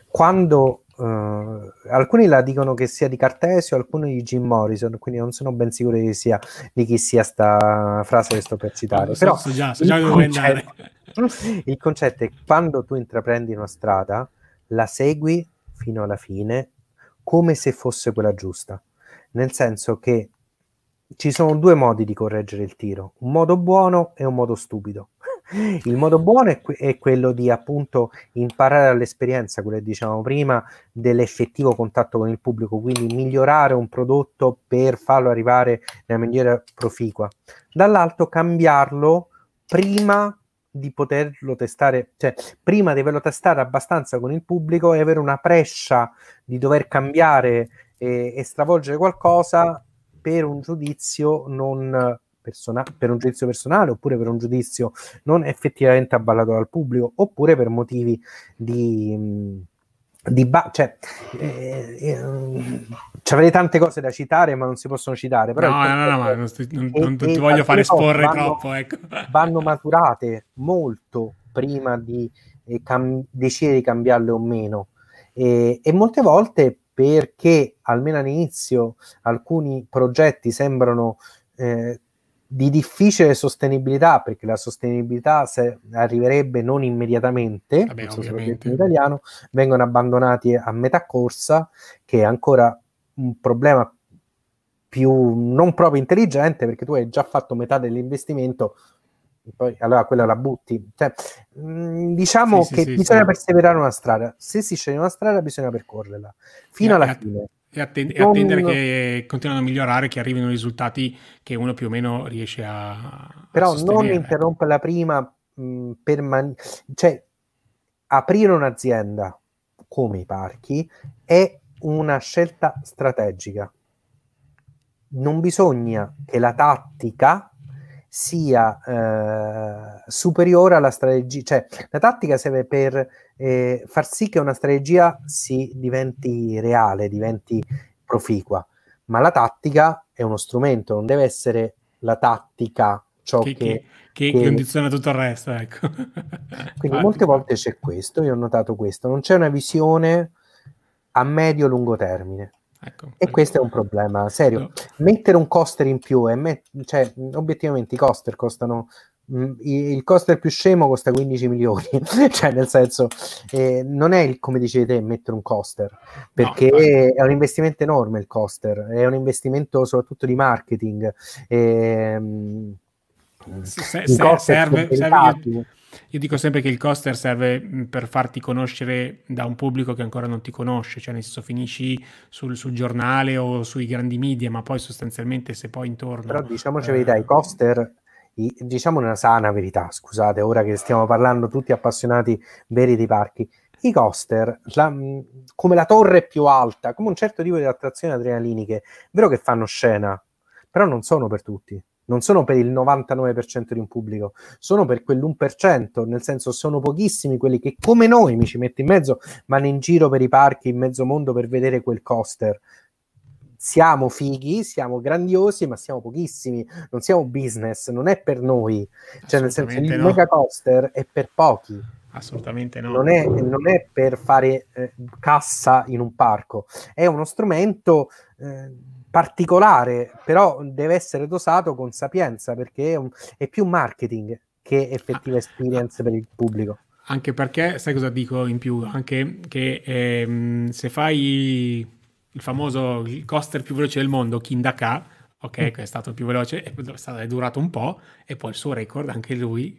Quando alcuni la dicono che sia di Cartesio, alcuni di Jim Morrison, quindi non sono ben sicuro di chi sia sta frase che sto per citare. No, però so già dove andare. Il concetto è che quando tu intraprendi una strada, la segui fino alla fine come se fosse quella giusta. Nel senso che ci sono 2 modi di correggere il tiro, un modo buono e un modo stupido. Il modo buono è quello di appunto imparare all'esperienza, quello che dicevamo prima, dell'effettivo contatto con il pubblico, quindi migliorare un prodotto per farlo arrivare nella maniera proficua. Dall'alto cambiarlo prima di poterlo testare, cioè prima di averlo testato abbastanza con il pubblico e avere una prescia di dover cambiare e stravolgere qualcosa per un giudizio personale, oppure per un giudizio non effettivamente avvallato dal pubblico, oppure per motivi ci avrei tante cose da citare, ma non si possono citare. Però non ti voglio fare esporre troppo, ecco. Vanno maturate molto prima di decidere di cambiarle o meno, e molte volte, perché almeno all'inizio alcuni progetti sembrano di difficile sostenibilità, perché la sostenibilità se arriverebbe non immediatamente, vabbè, non so se in italiano, vengono abbandonati a metà corsa, che è ancora un problema più non proprio intelligente, perché tu hai già fatto metà dell'investimento, poi allora quella la butti, cioè, diciamo bisogna perseverare una strada, se si sceglie una strada bisogna percorrerla fino alla fine e attendere che continuano a migliorare, che arrivino risultati che uno più o meno riesce a però sostenere. Non interrompe la prima cioè aprire un'azienda come i parchi è una scelta strategica, non bisogna che la tattica sia superiore alla strategia, cioè la tattica serve per far sì che una strategia si diventi reale, diventi proficua, ma la tattica è uno strumento, non deve essere la tattica ciò che condiziona tutto il resto, ecco. Quindi molte volte c'è questo, io ho notato questo, non c'è una visione a medio lungo termine. Ecco, e questo è un problema serio. No. Mettere un coaster in più, cioè, obiettivamente i coaster costano, il coaster più scemo costa 15 milioni, cioè nel senso non è come dicevi te mettere un coaster, perché no. È un investimento enorme il coaster, è un investimento soprattutto di marketing, io dico sempre che il coaster serve per farti conoscere da un pubblico che ancora non ti conosce, cioè nel senso finisci sul giornale o sui grandi media, ma poi sostanzialmente se poi intorno... Però diciamoci verità, i coaster, diciamo una sana verità, scusate, ora che stiamo parlando tutti appassionati veri dei parchi, i coaster, come la torre più alta, come un certo tipo di attrazioni adrenaliniche, è vero che fanno scena, però non sono per tutti. Non sono per il 99% di un pubblico, sono per quell'1%, nel senso sono pochissimi quelli che come noi, mi ci metto in mezzo, vanno in giro per i parchi in mezzo mondo per vedere quel coaster. Siamo fighi, siamo grandiosi, ma siamo pochissimi, non siamo business, non è per noi, cioè nel senso il mega coaster è per pochi. Assolutamente no. Non è per fare cassa in un parco, è uno strumento particolare, però deve essere dosato con sapienza, perché è più marketing che effettiva experience per il pubblico. Anche perché, sai cosa dico in più? Anche che se fai il famoso coaster più veloce del mondo, Kindaka, ok, che è stato il più veloce, è durato un po', e poi il suo record, anche lui,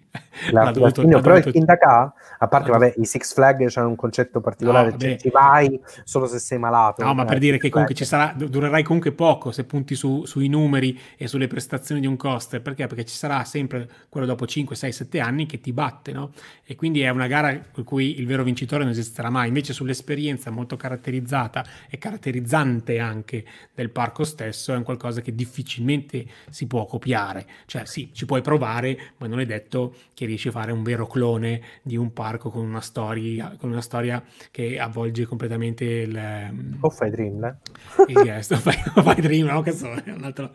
l'ha dovuto... Però il Kindaka, a parte, vabbè, i Six Flag c'hanno un concetto particolare, no, cioè, ci vai solo se sei malato. No, ma per dire che comunque ci sarà, durerai comunque poco se punti sui numeri e sulle prestazioni di un coaster, perché? Perché ci sarà sempre quello dopo 5, 6, 7 anni che ti batte, no? E quindi è una gara per cui il vero vincitore non esisterà mai, invece sull'esperienza molto caratterizzata e caratterizzante anche del parco stesso è un qualcosa che difficilmente si può copiare, cioè sì, ci puoi provare, ma non è detto che riesci a fare un vero clone di un parco con una storia che avvolge completamente il... O fai Dream, fai Dream, no? Cazzo, è un altro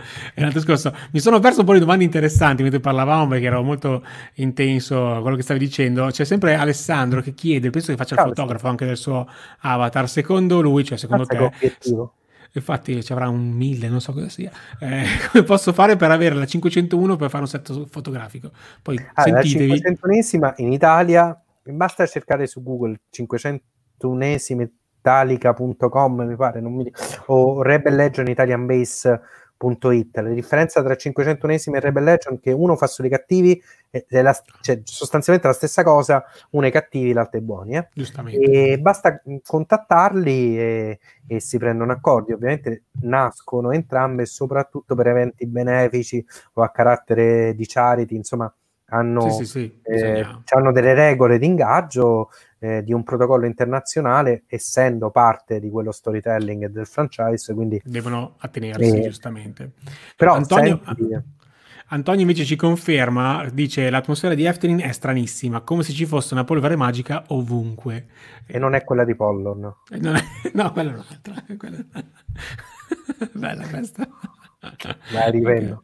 discorso. Mi sono perso un po' di domande interessanti mentre parlavamo, perché ero molto intenso a quello che stavi dicendo. C'è sempre Alessandro che chiede, penso che faccia il fotografo anche del suo avatar, secondo lui, cioè secondo te... Infatti ci avrà un 1000, non so cosa sia. Come posso fare per avere la 501 per fare un set fotografico? Poi sentitevi. La 501esima in Italia, basta cercare su Google 501esimaitalica.com, mi pare, o Rebel Legion Italian Base.it. La differenza tra 501esima e Rebel Legion è che uno fa solo i cattivi, cioè sostanzialmente la stessa cosa, uno è cattivi, l'altro è buoni, giustamente. E basta contattarli e si prendono accordi. Ovviamente nascono entrambe, soprattutto per eventi benefici o a carattere di charity, insomma hanno delle regole di ingaggio, di un protocollo internazionale, essendo parte di quello storytelling e del franchise, quindi devono attenersi, giustamente. Però Antonio invece ci conferma, dice: l'atmosfera di Efteling è stranissima, come se ci fosse una polvere magica ovunque. E non è quella di Pollon. No, quella è un'altra. Bella questa. Dai, rivendo.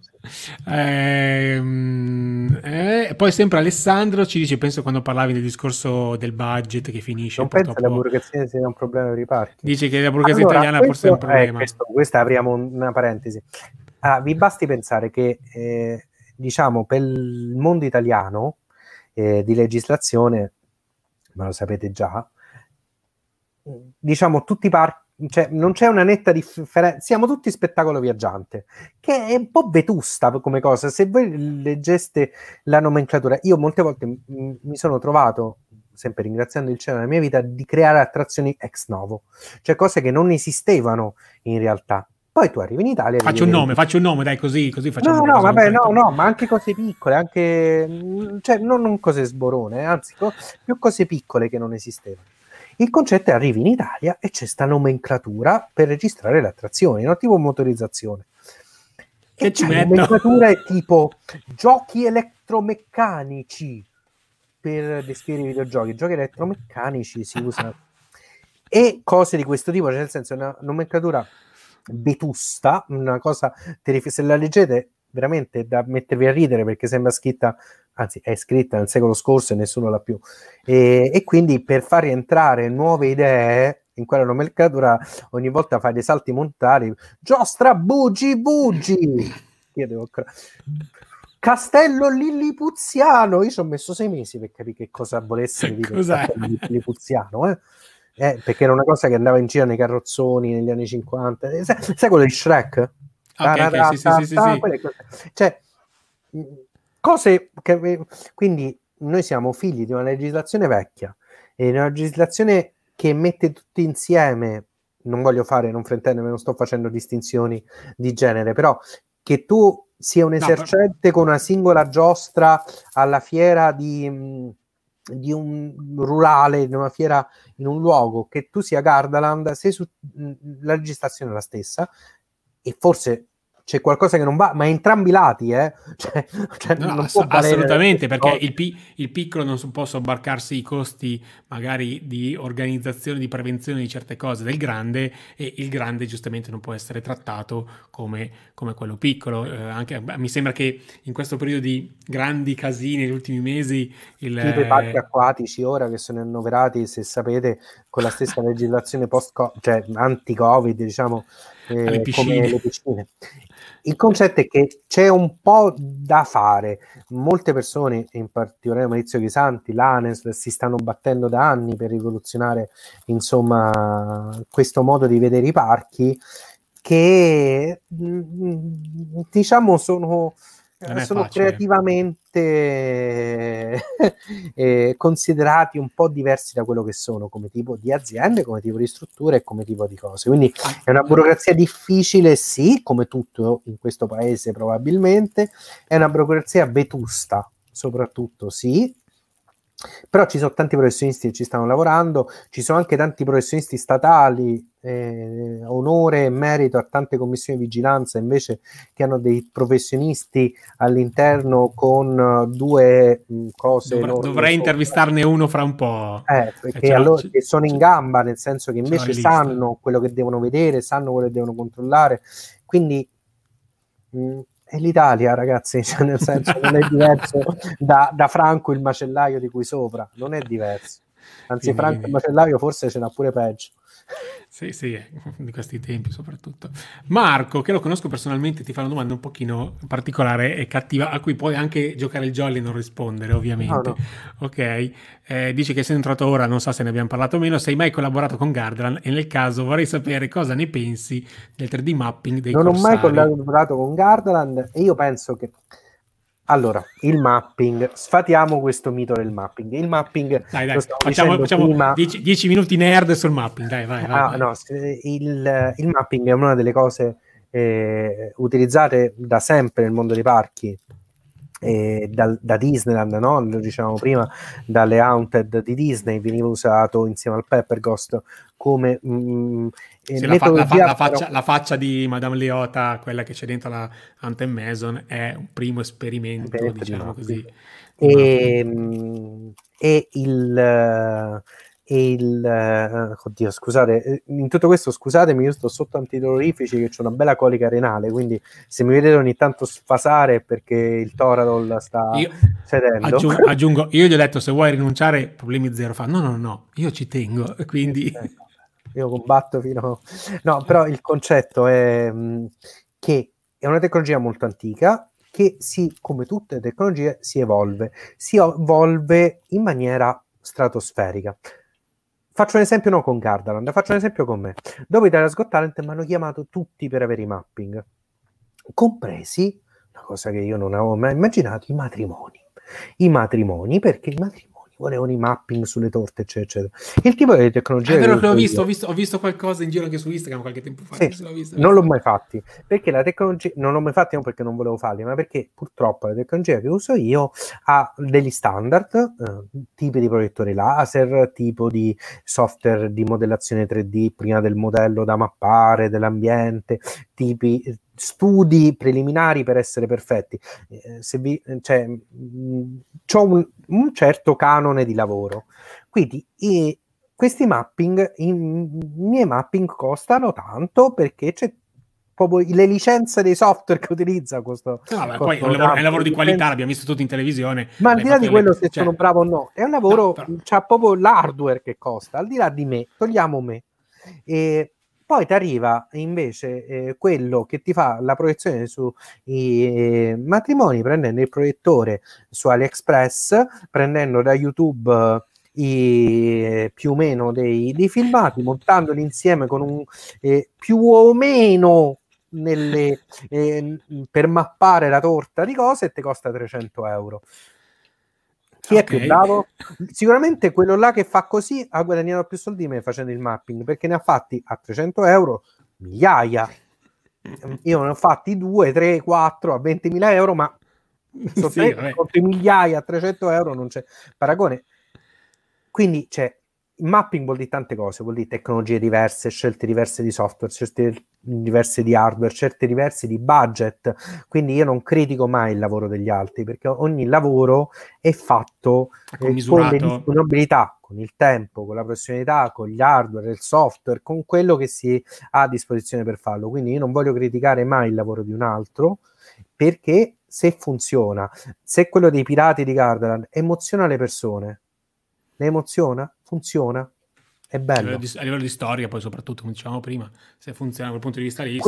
Poi sempre Alessandro ci dice, penso quando parlavi del discorso del budget che finisce, non penso che la burocrazia sia un problema per i parchi, dice che la burocrazia italiana forse è un problema. Questa apriamo una parentesi. Vi basti pensare che diciamo, per il mondo italiano di legislazione, ma lo sapete già, diciamo tutti i parchi, cioè, non c'è una netta differenza, siamo tutti spettacolo viaggiante, che è un po' vetusta come cosa. Se voi leggeste la nomenclatura, io molte volte mi sono trovato, sempre ringraziando il cielo nella mia vita, di creare attrazioni ex novo, cioè cose che non esistevano in realtà. Poi tu arrivi in Italia... Faccio un nome, dai, così facciamo... No, ma anche cose piccole, anche... cioè, non cose sborone, anzi, più cose piccole che non esistevano. Il concetto è: arrivi in Italia e c'è sta nomenclatura per registrare le attrazioni, no? Tipo motorizzazione. Che ci metto? La nomenclatura è tipo giochi elettromeccanici per descrivere i videogiochi. Giochi elettromeccanici si usano. E cose di questo tipo, cioè nel senso una nomenclatura vetusta, una cosa terrificante. Se la leggete, veramente è da mettervi a ridere, perché sembra scritta... anzi, è scritta nel secolo scorso e nessuno l'ha più. E quindi per far rientrare nuove idee in quella nomenclatura, ogni volta fai dei salti montari. Giostra bugi! Io devo... Castello Lillipuziano! Io ci ho messo 6 mesi per capire che cosa volesse dire Castello Lillipuziano, perché era una cosa che andava in giro nei carrozzoni negli anni 50. Sai quello di Shrek? Okay, sì. Cioè... cose che, quindi noi siamo figli di una legislazione vecchia, e una legislazione che mette tutti insieme, non fraintendere, non sto facendo distinzioni di genere, però che tu sia un esercente con una singola giostra alla fiera di un rurale, di una fiera in un luogo, che tu sia Gardaland, la legislazione è la stessa, e forse c'è qualcosa che non va, ma entrambi i lati, assolutamente, perché il piccolo non può sobbarcarsi i costi magari di organizzazione, di prevenzione di certe cose del grande, e il grande giustamente non può essere trattato come quello piccolo. Anche, mi sembra che in questo periodo di grandi casini negli ultimi mesi, tipo i parchi acquatici ora, che sono annoverati, se sapete, con la stessa legislazione anti-covid, diciamo, come le piscine. Il concetto è che c'è un po' da fare. Molte persone, in particolare Maurizio Chisanti, l'ANES, si stanno battendo da anni per rivoluzionare, insomma, questo modo di vedere i parchi, che diciamo sono creativamente considerati un po' diversi da quello che sono, come tipo di aziende, come tipo di strutture e come tipo di cose. Quindi è una burocrazia difficile, sì, come tutto in questo paese probabilmente, è una burocrazia vetusta soprattutto, sì, però ci sono tanti professionisti che ci stanno lavorando, ci sono anche tanti professionisti statali, onore e merito a tante commissioni di vigilanza invece, che hanno dei professionisti all'interno con due cose. Dovrei intervistarne uno fra un po', perché allora che sono in gamba, nel senso che invece sanno quello che devono vedere, sanno quello che devono controllare. Quindi è l'Italia, ragazzi, cioè, nel senso, non è diverso da Franco il macellaio di cui sopra, non è diverso, anzi Franco il macellaio forse ce n'ha pure peggio. Sì, di questi tempi soprattutto. Marco, che lo conosco personalmente, ti fa una domanda un pochino particolare e cattiva, a cui puoi anche giocare il jolly e non rispondere, ovviamente. No. Ok, dice che sei entrato ora, non so se ne abbiamo parlato o meno, sei mai collaborato con Gardaland, e nel caso vorrei sapere cosa ne pensi del 3D mapping dei corsari. Non ho mai collaborato con Gardaland, e io penso che... Allora, il mapping, sfatiamo questo mito del mapping. Il mapping, dai, facciamo 10 minuti nerd sul mapping, dai. No, il mapping è una delle cose utilizzate da sempre nel mondo dei parchi, da Disneyland, no? Lo dicevamo prima, dalle Haunted di Disney veniva usato insieme al Pepperghost come la faccia di Madame Leota, quella che c'è dentro la Haunted Mansion, è un primo esperimento, diciamo così. Oddio, scusate, in tutto questo scusatemi, io sto sotto antidolorifici che c'è una bella colica renale, quindi se mi vedete ogni tanto sfasare è perché il Toradol sta cedendo. Aggiungo, io gli ho detto: se vuoi rinunciare, problemi zero. Fa no, io ci tengo, quindi io combatto fino a... No, però il concetto è che è una tecnologia molto antica, che si, come tutte le tecnologie, si evolve in maniera stratosferica. Faccio un esempio non con Gardaland, faccio un esempio con me. Dopo Italia Got Talent mi hanno chiamato tutti per avere i mapping, compresi, una cosa che io non avevo mai immaginato, i matrimoni. I matrimoni, perché i matrimoni volevano i mapping sulle torte, eccetera, eccetera. Il tipo di tecnologia è vero che ho visto qualcosa in giro anche su Instagram qualche tempo fa. Sì, non l'ho mai fatti, perché la tecnologia non l'ho mai fatti, non perché non volevo farli, ma perché purtroppo la tecnologia che uso io ha degli standard, tipi di proiettori laser, tipo di software di modellazione 3D prima del modello da mappare, dell'ambiente, tipi, studi preliminari per essere perfetti. C'ho un certo canone di lavoro, quindi questi mapping, i miei mapping costano tanto perché c'è proprio le licenze dei software che utilizza questo. No, ma poi è un lavoro di qualità, l'abbiamo visto tutti in televisione. Ma al di là di quello se sono bravo o no, è un lavoro, c'ha proprio l'hardware che costa, al di là di me, togliamo me. Poi ti arriva invece quello che ti fa la proiezione sui matrimoni, prendendo il proiettore su AliExpress, prendendo da YouTube più o meno dei filmati, montandoli insieme con un più o meno per mappare la torta di cose, e ti costa 300 euro. Chi è più bravo? Sicuramente quello là che fa così ha guadagnato più soldi di me facendo il mapping, perché ne ha fatti a 300 euro migliaia. Io ne ho fatti 2, 3, 4 a 20.000 euro, ma migliaia a 300 euro non c'è paragone. Quindi il mapping vuol dire tante cose, vuol dire tecnologie diverse, scelte diverse di software, scelte diverse di hardware, scelte diverse di budget. Quindi io non critico mai il lavoro degli altri, perché ogni lavoro è fatto con le disponibilità, con il tempo, con la professionalità, con gli hardware, il software, con quello che si ha a disposizione per farlo. Quindi io non voglio criticare mai il lavoro di un altro, perché se funziona, se quello dei pirati di Gardaland emoziona le persone, le emoziona, funziona, è bello. A livello di storia, poi soprattutto, come dicevamo prima, se funziona dal punto di vista lì.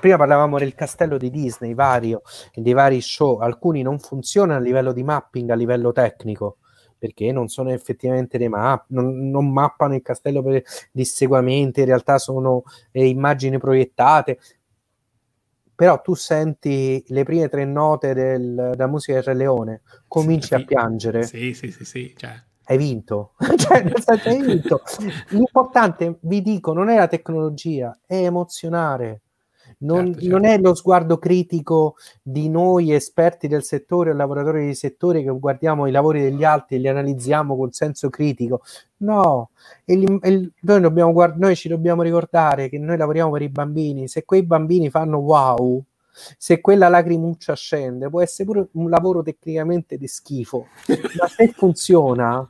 Prima parlavamo del castello di Disney, dei vari show, alcuni non funzionano a livello di mapping, a livello tecnico, perché non sono effettivamente dei map, non mappano il castello per disseguamenti, in realtà sono immagini proiettate. Però tu senti le prime 3 note della musica del Re Leone, cominci a piangere. Sì, cioè hai vinto. Hai vinto. L'importante, vi dico, non è la tecnologia, è emozionare. Non è lo sguardo critico di noi esperti del settore o lavoratori di settore, che guardiamo i lavori degli altri e li analizziamo col senso critico. No, noi ci dobbiamo ricordare che noi lavoriamo per i bambini. Se quei bambini fanno wow, se quella lacrimuccia scende, può essere pure un lavoro tecnicamente di schifo, ma se funziona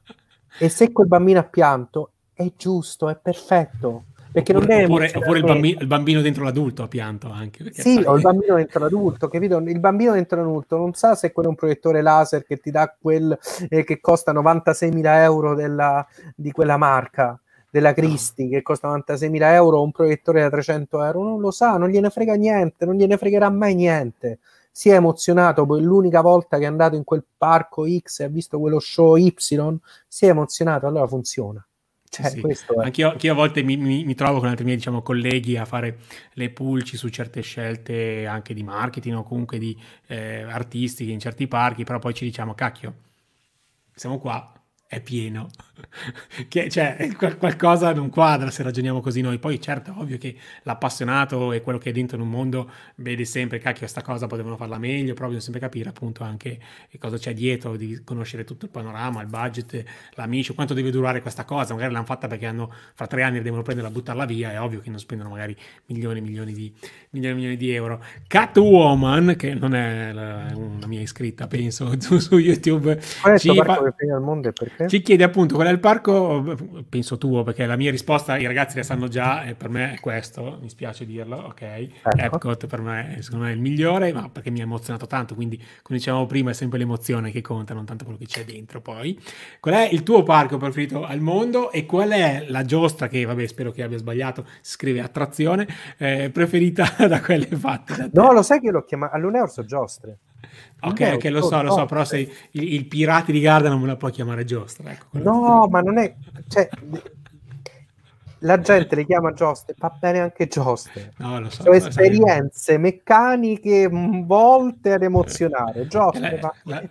e se quel bambino ha pianto, è giusto, è perfetto. Perché oppure il bambino dentro l'adulto ha pianto anche. O il bambino dentro l'adulto, capito? Il bambino dentro l'adulto non sa se quello è un proiettore laser che ti dà quel che costa 96.000 euro di quella marca, della Christie, che costa 96.000 euro, o un proiettore da 300 euro. Non lo sa, non gliene frega niente, non gliene fregherà mai niente. Si è emozionato, poi l'unica volta che è andato in quel parco X e ha visto quello show Y, si è emozionato, allora funziona. Anch'io a volte mi trovo con altri miei, diciamo, colleghi a fare le pulci su certe scelte anche di marketing o comunque di artistiche in certi parchi, però poi ci diciamo, cacchio, siamo qua, è pieno. Qualcosa non quadra se ragioniamo così noi. Poi certo, ovvio che l'appassionato e quello che è dentro in un mondo vede sempre, cacchio, sta cosa potevano farla meglio, però bisogna sempre capire appunto anche che cosa c'è dietro, di conoscere tutto il panorama, il budget, l'amico, quanto deve durare questa cosa. Magari l'hanno fatta perché fra 3 anni devono prenderla e buttarla via, è ovvio che non spendono magari milioni di euro. Catwoman, che non è una mia iscritta, penso, su YouTube, questo parco che fine al mondo è perché Ci chiede appunto qual è il parco, penso tuo, perché la mia risposta i ragazzi la sanno già, e per me è questo, mi spiace dirlo, ok? Ecco. Epcot per me secondo me è il migliore, ma perché mi ha emozionato tanto, quindi come dicevamo prima è sempre l'emozione che conta, non tanto quello che c'è dentro. Poi qual è il tuo parco preferito al mondo e qual è la giostra che, vabbè, spero che abbia sbagliato, si scrive attrazione, preferita da quelle fatte da te? No, lo sai che l'ho chiamato all'Uneur, so giostre. Ok, che lo so, però se il Pirati di Garda non me la può chiamare giostra, ecco. No, ma non è, cioè, la gente le chiama giostre, va bene anche giostre. No, lo so. Sono esperienze meccaniche volte ad emozionare. Giostre,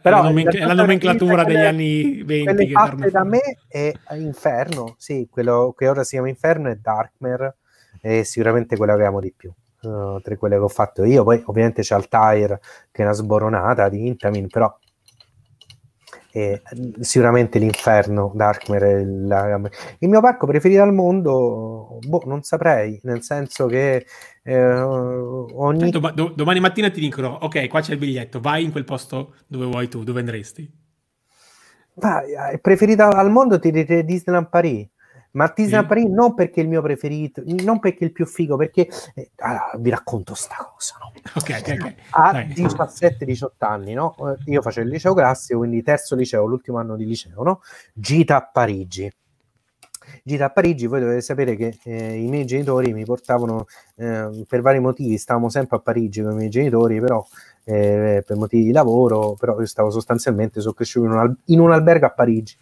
però la nomenclatura degli anni 20 che fatte da me è Inferno, sì, quello che ora si chiama Inferno e Darkmare è sicuramente quella che amo di più. Tra quelle che ho fatto io, poi ovviamente c'è Altair che è una sboronata di Intamin, però sicuramente l'Inferno, Darkmare, il mio parco preferito al mondo, boh, non saprei, nel senso che ogni... domani mattina ti dicono ok, qua c'è il biglietto, vai in quel posto dove vuoi tu, dove andresti? Bah, preferito al mondo ti direi Disneyland Paris. Ma Disneyland Paris non perché è il mio preferito, non perché è il più figo, perché allora, vi racconto sta cosa, no? Okay. A 17-18 anni, no? Io facevo il liceo classico, quindi terzo liceo, l'ultimo anno di liceo, no? Gita a Parigi. Gita a Parigi, voi dovete sapere che i miei genitori mi portavano per vari motivi, stavamo sempre a Parigi con i miei genitori, però per motivi di lavoro, però io stavo sostanzialmente, sono cresciuto in un albergo a Parigi.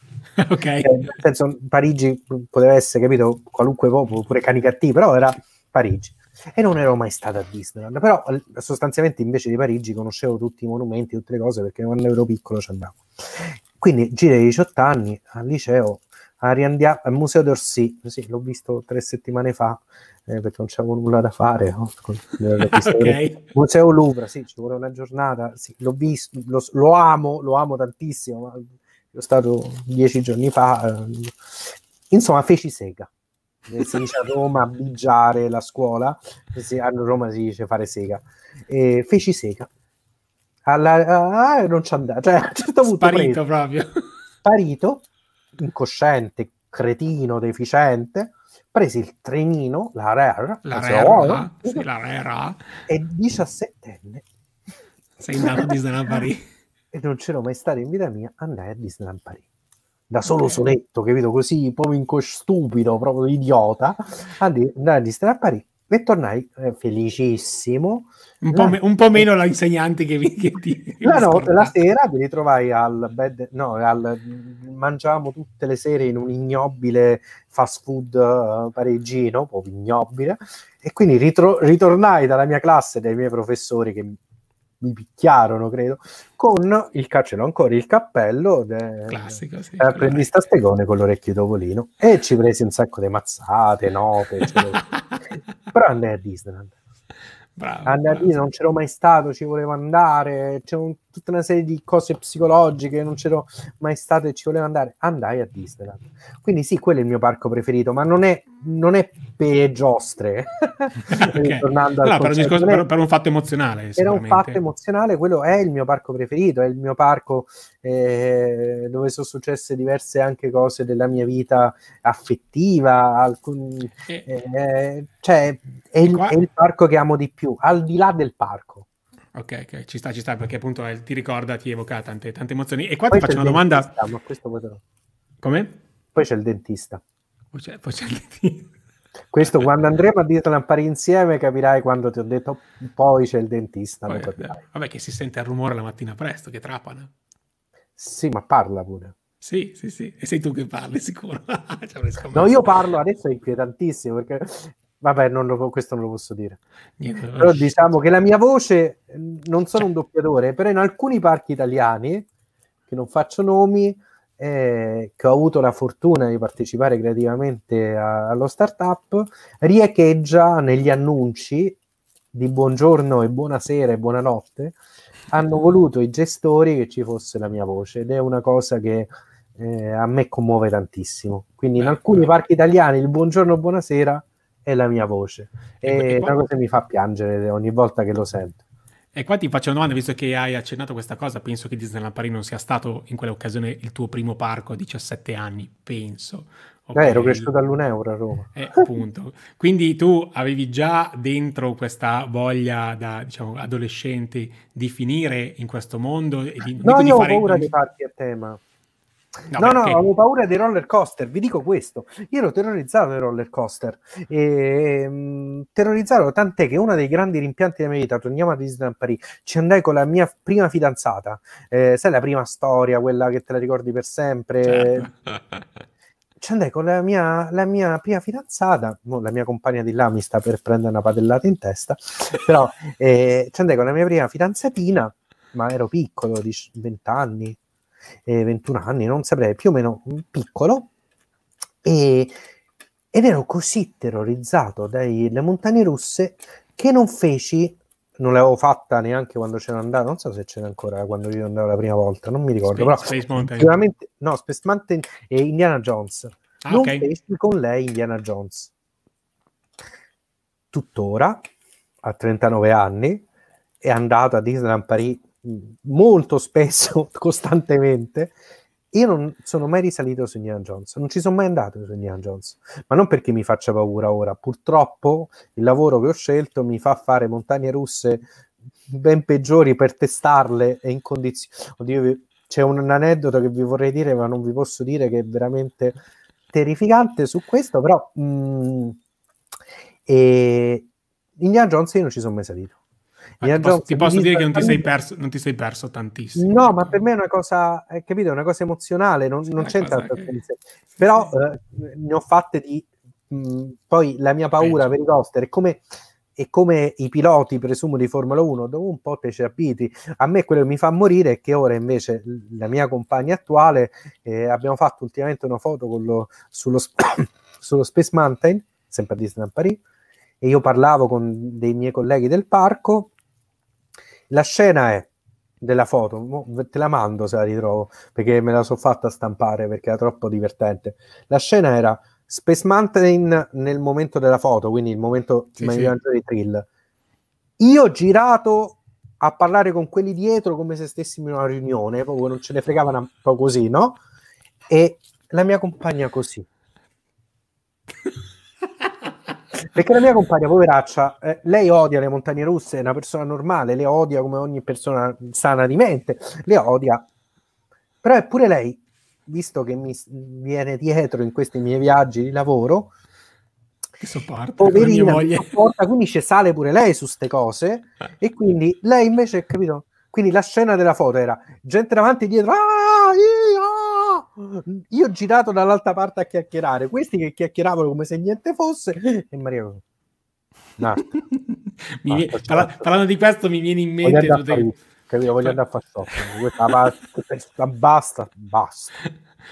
Okay. Penso, Parigi poteva essere, capito, qualunque popolo, pure cani cattivi, però era Parigi, e non ero mai stato a Disneyland, però sostanzialmente invece di Parigi conoscevo tutti i monumenti, tutte le cose, perché quando ero piccolo ci andavo. Quindi gira ai 18 anni al liceo, al museo d'Orsay, sì, l'ho visto 3 settimane fa, perché non c'avevo nulla da fare, no? Okay. Museo Louvre, sì, ci vuole una giornata, sì, l'ho visto, lo amo tantissimo, ma sono stato 10 giorni fa, insomma feci sega, si dice a Roma bigiare la scuola, a Roma si dice fare sega, e feci sega, non ci andava, cioè, a un certo punto sparito, sparito, incosciente, cretino, deficiente, presi il trenino, la RERA, e 17enne sei andato a Disneyland Paris. E non c'ero mai stato in vita mia, andai a Disneyland Paris da solo, okay, soletto, capito, così proprio stupido, proprio idiota, andai a Disneyland Paris e tornai felicissimo. Un po' meno la insegnante che ti... la sera mi ritrovai al mangiavamo tutte le sere in un ignobile fast food parigino, proprio ignobile, e quindi ritornai dalla mia classe e dai miei professori che mi picchiarono, credo, con il cappello, ancora il cappello classico, sì, apprendista spegone con l'orecchio d'ovolino, e ci presi un sacco di mazzate, note, però andai a Disneyland. Bravo. Non c'ero mai stato, ci volevo andare, c'è tutta una serie di cose psicologiche, non c'ero mai stato e ci volevo andare, andai a Disneyland. Quindi sì, quello è il mio parco preferito, ma non è per giostre. Okay. Per un fatto emozionale, era un fatto emozionale, quello è il mio parco preferito, è il mio parco dove sono successe diverse anche cose della mia vita affettiva, cioè è il parco che amo di più, al di là del parco. Ok, ci sta, perché appunto ti ricorda, ti evoca tante emozioni. E qua poi ti faccio una domanda. Ma questo potrò. Come? Poi c'è il dentista. Poi c'è il dentista. Questo quando andremo a Disneyland Paris insieme capirai quando ti ho detto poi c'è il dentista. Poi, vabbè, che si sente il rumore la mattina presto, che trapana. Sì, ma parla pure. Sì, e sei tu che parli sicuro. No, io parlo, adesso è inquietantissimo perché... Vabbè, questo non lo posso dire. Però diciamo che la mia voce, non sono un doppiatore, però in alcuni parchi italiani, che non faccio nomi, che ho avuto la fortuna di partecipare creativamente allo startup, riecheggia negli annunci di buongiorno e buonasera e buonanotte, hanno voluto i gestori che ci fosse la mia voce, ed è una cosa che... a me commuove tantissimo. Quindi in alcuni parchi italiani il buongiorno e buonasera è la mia voce, e una cosa mi fa piangere ogni volta che lo sento. E qua ti faccio una domanda, visto che hai accennato questa cosa, penso che Disneyland Paris non sia stato in quell'occasione il tuo primo parco a 17 anni, penso. Okay. Ero cresciuto all'1 euro a Roma. Appunto. Quindi tu avevi già dentro questa voglia da, diciamo, adolescente di finire in questo mondo? E di, no, io avevo paura dei parchi a tema. No, no, perché... no, avevo paura dei roller coaster, vi dico questo, io ero terrorizzato dai roller coaster, terrorizzato, tant'è che uno dei grandi rimpianti della mia vita, torniamo a Disneyland Paris, ci andai con la mia prima fidanzata, sai la prima storia, quella che te la ricordi per sempre, certo. Ci andai con la mia prima fidanzata, no, la mia compagna di là mi sta per prendere una padellata in testa, però ci andai con la mia prima fidanzatina, ma ero piccolo, di 20 anni, 21 anni, non saprei, più o meno piccolo, ed ero così terrorizzato dalle montagne russe che non feci, non l'avevo fatta neanche quando c'era andato, non so se c'era ancora quando io andavo la prima volta, non mi ricordo, però sicuramente no, Space Mountain e Indiana Jones, ah, non okay. Feci con lei Indiana Jones, tuttora a 39 anni è andato a Disneyland Paris molto spesso, costantemente. Io non sono mai risalito su Indiana Jones, non ci sono mai andato su Indiana Jones, ma non perché mi faccia paura ora, purtroppo il lavoro che ho scelto mi fa fare montagne russe ben peggiori per testarle e in condizioni, oddio, c'è un aneddoto che vi vorrei dire ma non vi posso dire, che è veramente terrificante su questo, però Indiana Jones io non ci sono mai salito. Ti posso dire che non ti sei perso tantissimo. No, ma per me è una cosa, capito, è una cosa emozionale, non c'entra che... però ne ho fatte di poi la mia paura per i coaster è come i piloti, presumo, di Formula 1, dopo un po' te ci abiti. A me quello che mi fa morire è che ora invece la mia compagna attuale, abbiamo fatto ultimamente una foto con sullo Space Mountain, sempre a Disneyland Paris, e io parlavo con dei miei colleghi del parco. La scena è della foto, te la mando se la ritrovo, perché me la sono fatta stampare perché era troppo divertente. La scena era Space Mountain nel momento della foto, quindi il momento maggiore di thrill. Io ho girato a parlare con quelli dietro come se stessimo in una riunione, proprio non ce ne fregavano, un po' così, no? E la mia compagna così. Perché la mia compagna, poveraccia, lei odia le montagne russe, è una persona normale, le odia come ogni persona sana di mente, le odia, però è pure lei, visto che mi viene dietro in questi miei viaggi di lavoro, che sopporta, poverina, che sopporta, quindi ci sale pure lei su ste cose, e quindi lei invece, capito? Quindi la scena della foto era gente davanti e dietro, io ho girato dall'altra parte a chiacchierare, questi che chiacchieravano come se niente fosse, e Maria no. Parlando di questo mi viene in mente, voglio andare a fare questa basta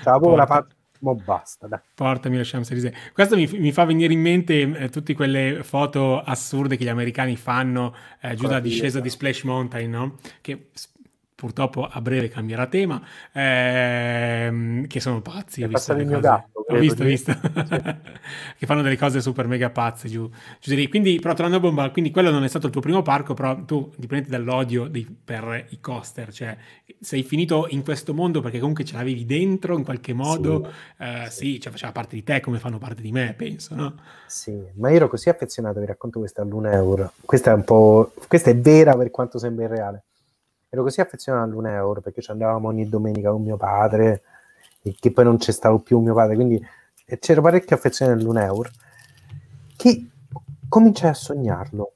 c'avevo la parte, ma basta, dai. Portami lo Champs-Élysées. Questo mi fa venire in mente tutte quelle foto assurde che gli americani fanno giù dalla discesa di Splash Mountain, no? Che purtroppo a breve cambierà tema, che sono pazzi. Ho visto il mio gatto, ho visto. Che fanno delle cose super mega pazze giù lì. Quindi, però, tornando a bomba, quindi quello non è stato il tuo primo parco, però tu, dipendente dall'odio per i coaster, cioè sei finito in questo mondo perché comunque ce l'avevi dentro in qualche modo, sì, cioè faceva parte di te come fanno parte di me, penso, no? Sì, ma io ero così affezionato, vi racconto questa all'1 euro, questa è un po', questa è vera per quanto sembra irreale. Ero così affezionato all'1 euro perché ci andavamo ogni domenica con mio padre, e che poi non c'è stato più mio padre, quindi c'era parecchia affezione all'1 euro, che cominciai a sognarlo.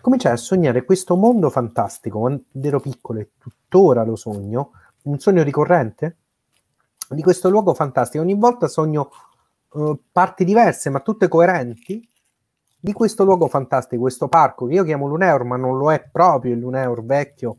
Cominciai a sognare questo mondo fantastico, quando ero piccolo e tuttora lo sogno, un sogno ricorrente, di questo luogo fantastico. Ogni volta sogno parti diverse, ma tutte coerenti, di questo luogo fantastico, questo parco, che io chiamo l'1 euro, ma non lo è proprio il l'1 euro vecchio,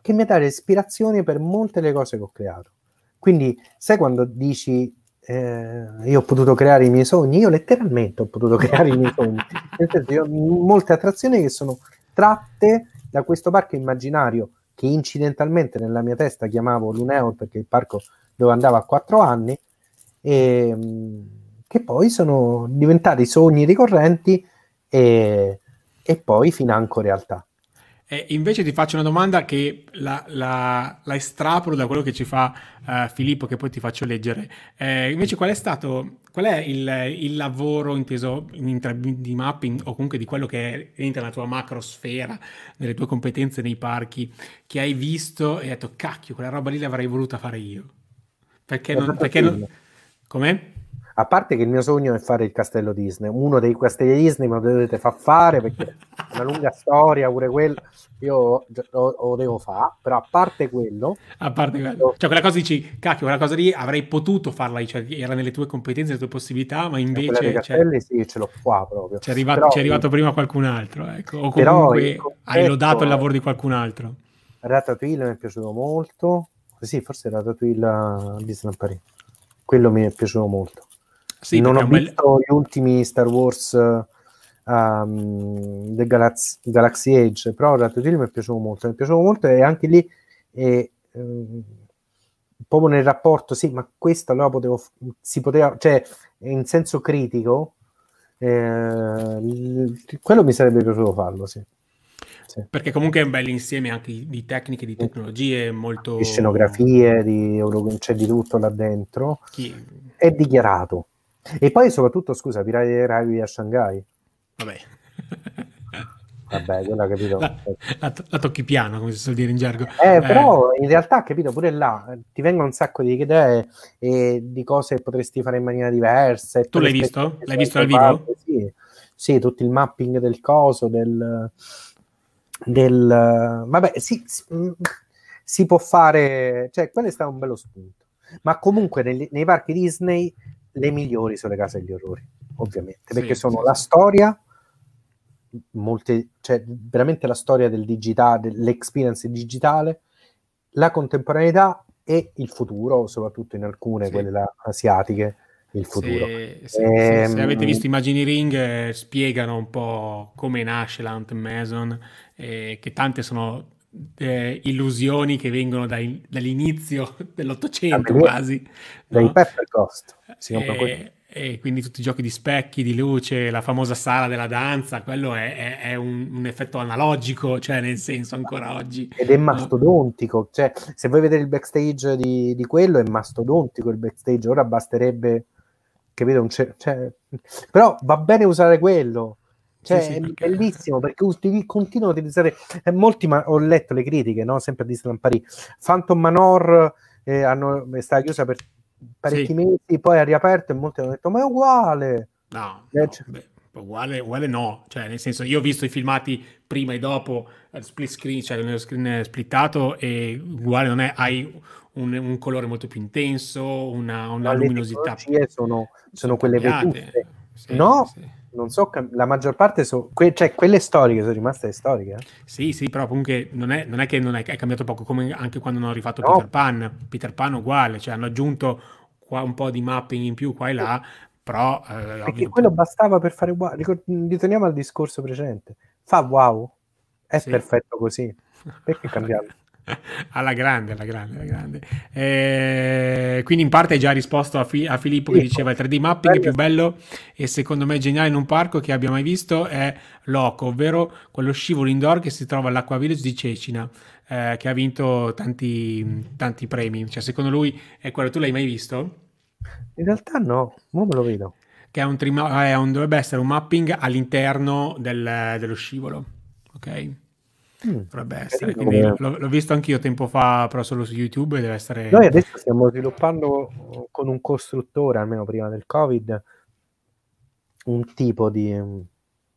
che mi ha dato ispirazione per molte delle cose che ho creato. Quindi, sai quando dici io ho potuto creare i miei sogni? Io letteralmente ho potuto creare i miei sogni. Nel senso, io ho molte attrazioni che sono tratte da questo parco immaginario, che incidentalmente nella mia testa chiamavo l'1 euro perché il parco dove andavo a 4 anni, e che poi sono diventati sogni ricorrenti e poi financo realtà. Invece ti faccio una domanda che la estrapolo da quello che ci fa Filippo, che poi ti faccio leggere. Invece qual è il lavoro inteso di mapping, o comunque di quello che entra nella tua macrosfera, nelle tue competenze nei parchi, che hai visto e hai detto cacchio, quella roba lì l'avrei voluta fare io? Come? A parte che il mio sogno è fare il castello Disney, uno dei castelli Disney, ma lo dovete far fare perché è una lunga storia pure quella, io lo devo fare, però a parte quello, cioè quella cosa dici, cacchio, quella cosa lì avrei potuto farla, cioè era nelle tue competenze, nelle tue possibilità, ma invece... castelli sì, ce l'ho qua proprio. C'è arrivato prima qualcun altro, ecco, o comunque hai lodato il lavoro di qualcun altro. Ratatouille mi è piaciuto molto, sì, forse Ratatouille a Disneyland Paris, quello mi è piaciuto molto. Sì, non ho visto gli ultimi Star Wars del Galaxy Edge, però Ratatouille mi è piaciuto molto e anche lì proprio nel rapporto, sì, ma questo allora si poteva, cioè in senso critico quello mi sarebbe piaciuto farlo, sì. Sì. Perché comunque è un bel insieme anche di tecniche, di tecnologie, molto... di scenografie, c'è di tutto là dentro. Chi... è dichiarato. E poi soprattutto, scusa, Pirati dei Caraibi a Shanghai. Vabbè, quello ho capito. La tocchi piano, come si suol dire in gergo. Però in realtà, capito, pure là ti vengono un sacco di idee e di cose che potresti fare in maniera diversa. Tu l'hai visto? L'hai visto dal vivo? Sì. Sì, tutto il mapping del coso, vabbè, si può fare, cioè quello è stato un bello spunto, ma comunque nei parchi Disney le migliori sono le case degli orrori, ovviamente, perché sì, sono la storia, cioè veramente la storia del digitale, dell'experience digitale, la contemporaneità e il futuro, soprattutto in alcune, quelle asiatiche, il futuro. Se avete visto Imagineering spiegano un po' come nasce l'Haunted Mansion, che tante sono illusioni che vengono dall'inizio dell'Ottocento quasi, dai, no? Pepperghost, e quindi tutti i giochi di specchi, di luce, la famosa sala della danza, quello è un effetto analogico, cioè nel senso ancora oggi. Ed è mastodontico, cioè se voi vedete il backstage di quello è mastodontico il backstage, ora basterebbe... Capito? Però va bene usare quello, cioè, sì, perché... bellissimo, perché continuo a utilizzare molti, ma ho letto le critiche, no? Sempre a Disneyland Paris, Phantom Manor è stata chiusa per parecchi mesi, poi ha riaperto e molti hanno detto ma è uguale, uguale no, cioè nel senso, io ho visto i filmati prima e dopo, split screen, cioè lo screen splittato, e uguale non è, hai un colore molto più intenso, una luminosità. Le sono quelle vetuste, non so, la maggior parte sono quelle storiche, sono rimaste storiche. Sì, però comunque non è che è cambiato poco, come anche quando hanno rifatto Peter Pan uguale, cioè hanno aggiunto qua un po' di mapping in più qua e là, però perché quello bastava per fare uguale. Ritorniamo al discorso precedente, fa wow, è perfetto così, perché cambiarlo? alla grande. Quindi in parte hai già risposto a Filippo, che diceva il 3D mapping è più bello e secondo me geniale in un parco che abbia mai visto è Loco, ovvero quello scivolo indoor che si trova all'Acqua Village di Cecina, che ha vinto tanti premi, cioè secondo lui è quello. Tu l'hai mai visto? In realtà no, ora me lo vedo, che dovrebbe essere un mapping all'interno dello scivolo, ok? Dovrebbe essere, quindi l'ho visto anch'io tempo fa, però solo su YouTube. Deve essere... Noi adesso stiamo sviluppando con un costruttore, almeno prima del Covid, un tipo di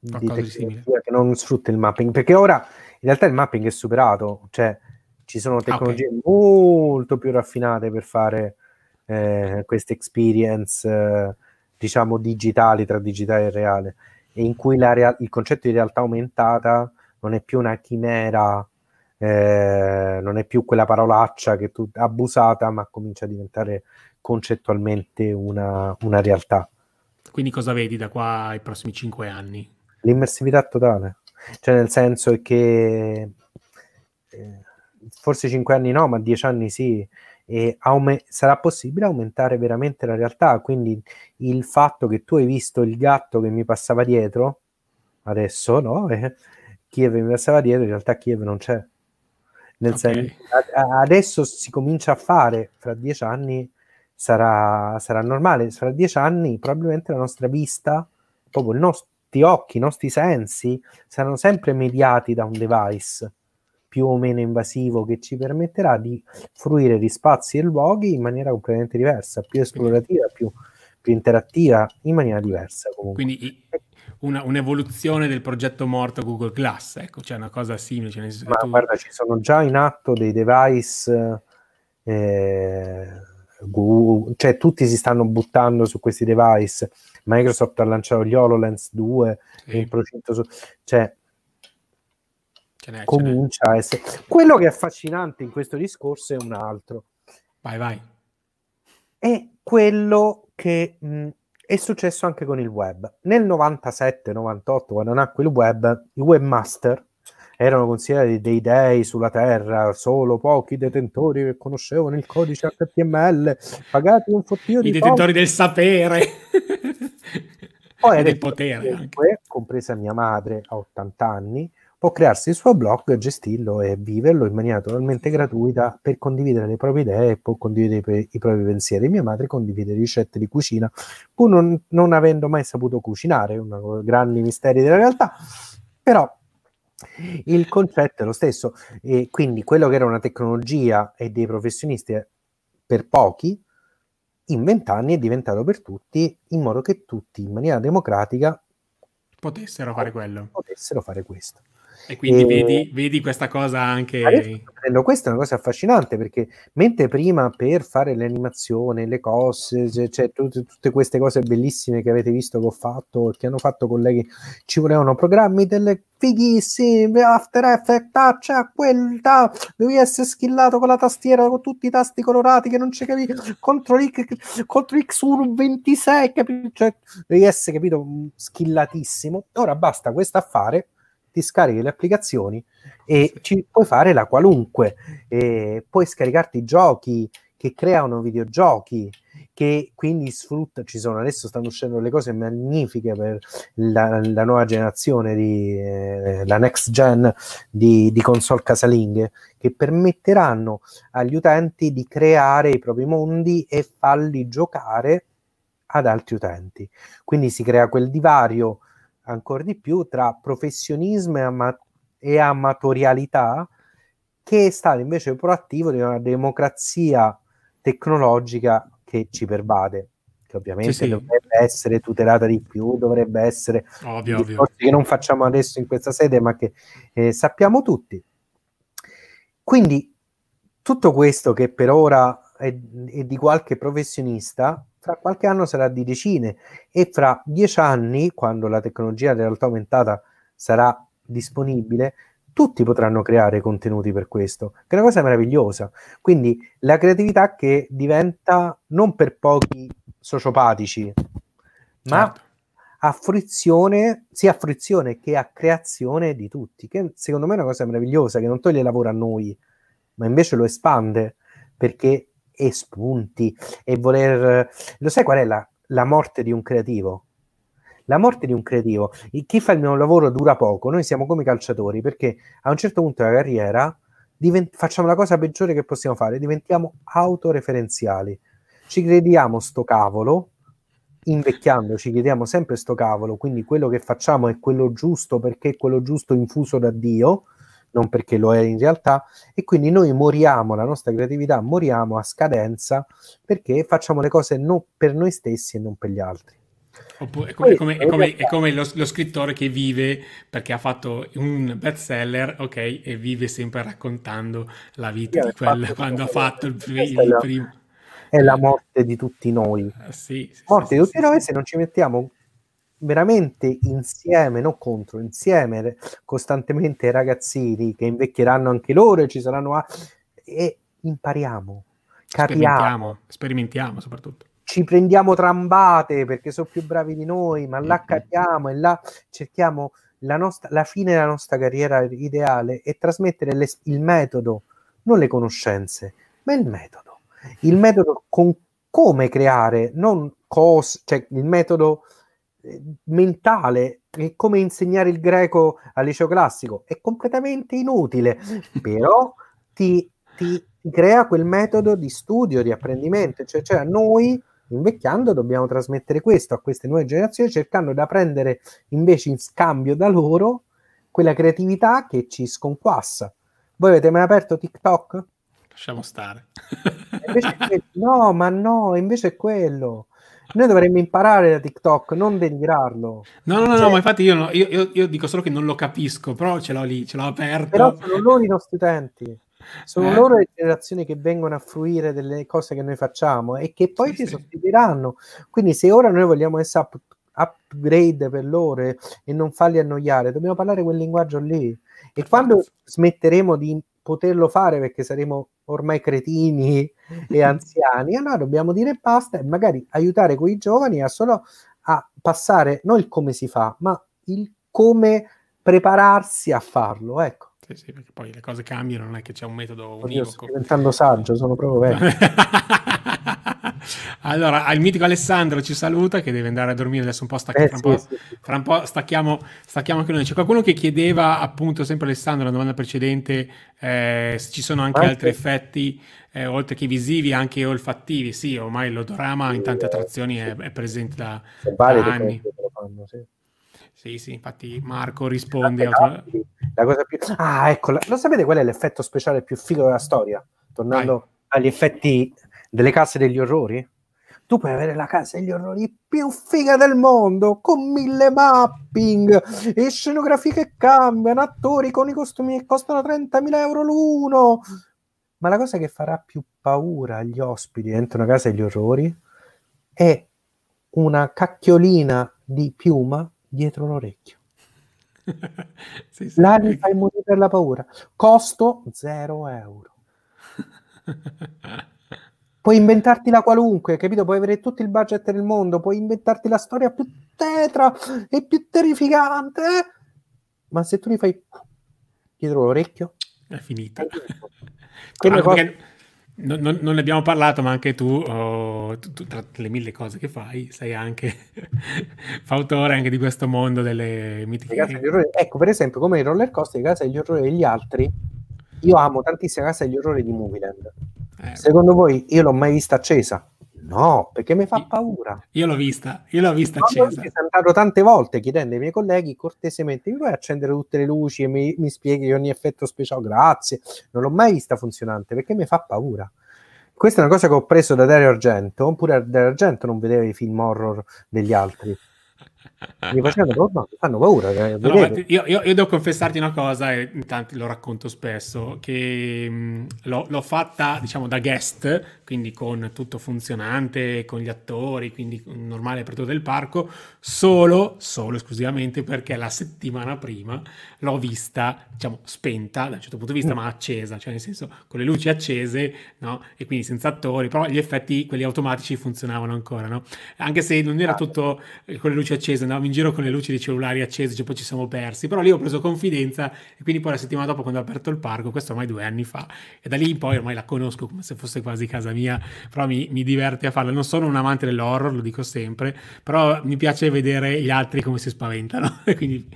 tecnologia che non sfrutta il mapping, perché ora in realtà il mapping è superato, cioè ci sono tecnologie molto più raffinate per fare queste experience diciamo digitali, tra digitale e reale, e in cui il concetto di realtà aumentata non è più una chimera, non è più quella parolaccia che tu abusata, ma comincia a diventare concettualmente una realtà. Quindi cosa vedi da qua ai prossimi 5 anni? L'immersività totale, cioè nel senso che forse 5 anni no, ma 10 anni sì, e sarà possibile aumentare veramente la realtà, quindi il fatto che tu hai visto il gatto che mi passava dietro, adesso no, Kiev inversava dietro, in realtà Kiev non c'è. Nel senso, adesso si comincia a fare, fra 10 anni sarà normale, fra 10 anni probabilmente la nostra vista, proprio i nostri occhi, i nostri sensi saranno sempre mediati da un device più o meno invasivo che ci permetterà di fruire di spazi e luoghi in maniera completamente diversa, più esplorativa, più interattiva, in maniera diversa comunque. Quindi un'evoluzione del progetto morto Google Glass, ecco, c'è una cosa simile. Cioè guarda, ci sono già in atto dei device, Google, cioè tutti si stanno buttando su questi device. Microsoft ha lanciato gli HoloLens 2, sì. In procinto cioè comincia a essere. Quello che è affascinante in questo discorso è un altro. Vai. È quello che è successo anche con il web. Nel 97-98, quando nacque il web, i webmaster erano considerati dei dei sulla terra, solo pochi detentori che conoscevano il codice HTML, pagati un fottio di i detentori del sapere e del potere. Comunque, compresa mia madre a 80 anni, può crearsi il suo blog, gestirlo e viverlo in maniera totalmente gratuita per condividere le proprie idee, può condividere i propri pensieri. Mia madre condivide ricette di cucina, pur non avendo mai saputo cucinare, uno grandi misteri della realtà, però il concetto è lo stesso. E quindi quello che era una tecnologia e dei professionisti per pochi, in 20 anni è diventato per tutti, in modo che tutti in maniera democratica potessero fare quello. Potessero fare questo. E quindi vedi questa cosa anche. Questa è una cosa affascinante, perché mentre prima per fare l'animazione, le cose, cioè tutte queste cose bellissime che avete visto che ho fatto, che hanno fatto colleghi, ci volevano programmi delle fighissime, After Effects, taccia, quella, devi essere schillato con la tastiera, con tutti i tasti colorati che non ci capivi, contro X1 26, cioè devi essere, capito, schillatissimo. Ora basta questo affare, ti scarichi le applicazioni e ci puoi fare la qualunque, puoi scaricarti i giochi che creano videogiochi, che quindi sfrutta, ci sono adesso, stanno uscendo le cose magnifiche per la nuova generazione di la next gen di console casalinghe, che permetteranno agli utenti di creare i propri mondi e farli giocare ad altri utenti. Quindi si crea quel divario ancora di più tra professionismo e amatorialità, che è stato invece proattivo di una democrazia tecnologica che ci pervade, che ovviamente sì. Dovrebbe essere tutelata di più, dovrebbe essere ovvio. Che non facciamo adesso in questa sede, ma che sappiamo tutti. Quindi tutto questo che per ora è di qualche professionista, fra qualche anno sarà di decine, e fra 10 anni, quando la tecnologia della realtà aumentata sarà disponibile, tutti potranno creare contenuti per questo, che è una cosa meravigliosa. Quindi la creatività che diventa non per pochi sociopatici, ma sia a fruizione che a creazione di tutti, che secondo me è una cosa meravigliosa, che non toglie lavoro a noi, ma invece lo espande, perché e spunti e voler. Lo sai qual è la morte di un creativo? La morte di un creativo, chi fa il mio lavoro dura poco. Noi siamo come i calciatori, perché a un certo punto della carriera facciamo la cosa peggiore che possiamo fare, diventiamo autoreferenziali, ci crediamo sto cavolo, invecchiando ci crediamo sempre sto cavolo, quindi quello che facciamo è quello giusto, perché è quello giusto infuso da Dio, non perché lo è in realtà, e quindi noi moriamo, la nostra creatività moriamo a scadenza, perché facciamo le cose non per noi stessi e non per gli altri. Oppure è come lo scrittore che vive perché ha fatto un bestseller, ok, e vive sempre raccontando la vita di quello, quando ha fatto il primo. È la morte di tutti noi. Morte di tutti noi. Se non ci mettiamo veramente insieme, non contro, insieme costantemente ai ragazzini che invecchieranno anche loro, e ci saranno e impariamo, capiamo, sperimentiamo soprattutto. Ci prendiamo trambate perché sono più bravi di noi, ma là capiamo e là cerchiamo la fine della nostra carriera ideale, e trasmettere il metodo, non le conoscenze, ma il metodo con come creare, non cose, cioè il metodo mentale è come insegnare il greco al liceo classico, è completamente inutile, però ti crea quel metodo di studio, di apprendimento, cioè noi invecchiando dobbiamo trasmettere questo a queste nuove generazioni, cercando di prendere invece in scambio da loro quella creatività che ci sconquassa. Voi avete mai aperto TikTok? Lasciamo stare. No, ma no, invece è quello. Noi dovremmo imparare da TikTok, non denigrarlo. No, ma infatti io dico solo che non lo capisco, però ce l'ho lì, ce l'ho aperto. Però sono loro i nostri utenti, sono loro le generazioni che vengono a fruire delle cose che noi facciamo e che poi ci sostituiranno. Quindi se ora noi vogliamo essere upgrade per loro e non farli annoiare, dobbiamo parlare quel linguaggio lì. E quando smetteremo di poterlo fare perché saremo ormai cretini e anziani, allora dobbiamo dire basta e magari aiutare quei giovani a solo a passare, non il come si fa, ma il come prepararsi a farlo, ecco. Sì, perché poi le cose cambiano, non è che c'è un metodo univoco. Sto diventando saggio, sono proprio vero. Allora, il mitico Alessandro ci saluta, che deve andare a dormire adesso un po', fra un po' stacchiamo anche noi. C'è qualcuno che chiedeva, appunto, sempre Alessandro, la domanda precedente, se ci sono anche altri effetti, oltre che visivi, anche olfattivi. Sì, ormai l'odorama in tante attrazioni è presente da anni. Sì, infatti Marco risponde. La cosa più... Ah, ecco, lo sapete qual è l'effetto speciale più figo della storia? Tornando agli effetti delle case degli orrori, tu puoi avere la casa degli orrori più figa del mondo, con 1000 mapping e scenografie che cambiano, attori con i costumi che costano 30.000 euro l'uno, ma la cosa che farà più paura agli ospiti dentro una casa degli orrori è una cacchiolina di piuma dietro l'orecchio. Là li fai morire per la paura. Costo 0 euro. Puoi inventarti la qualunque, capito? Puoi avere tutto il budget del mondo, puoi inventarti la storia più tetra e più terrificante, ma se tu li fai dietro l'orecchio è finita. Non ne abbiamo parlato, ma anche tu, tra le 1000 cose che fai, sei anche fautore anche di questo mondo delle mitiche. Ecco, per esempio, come i roller coaster, Casa degli Orrori degli altri, io amo tantissimo Casa degli Orrori di Movieland. Secondo voi io l'ho mai vista accesa? No, perché mi fa paura. Io l'ho vista accesa. Io mi sono andato tante volte chiedendo ai miei colleghi cortesemente: mi puoi accendere tutte le luci e mi spieghi ogni effetto speciale? Grazie. Non l'ho mai vista funzionante perché mi fa paura. Questa è una cosa che ho preso da Dario Argento, pure Dario Argento non vedeva i film horror degli altri. Mi fanno paura. Io devo confessarti una cosa, e intanto lo racconto spesso, che l'ho fatta, diciamo, da guest, quindi con tutto funzionante, con gli attori, quindi un normale apertura del parco, solo esclusivamente perché la settimana prima l'ho vista, diciamo, spenta da un certo punto di vista, ma accesa, cioè nel senso con le luci accese, no? E quindi senza attori, però gli effetti, quelli automatici, funzionavano ancora, no? Anche se non era tutto con le luci accese, andavamo in giro con le luci dei cellulari accese, cioè poi ci siamo persi, però lì ho preso confidenza e quindi poi la settimana dopo, quando ho aperto il parco, questo ormai 2 anni fa, e da lì in poi ormai la conosco come se fosse quasi casa mia, però mi diverte a farla. Non sono un amante dell'horror, lo dico sempre, però mi piace vedere gli altri come si spaventano, quindi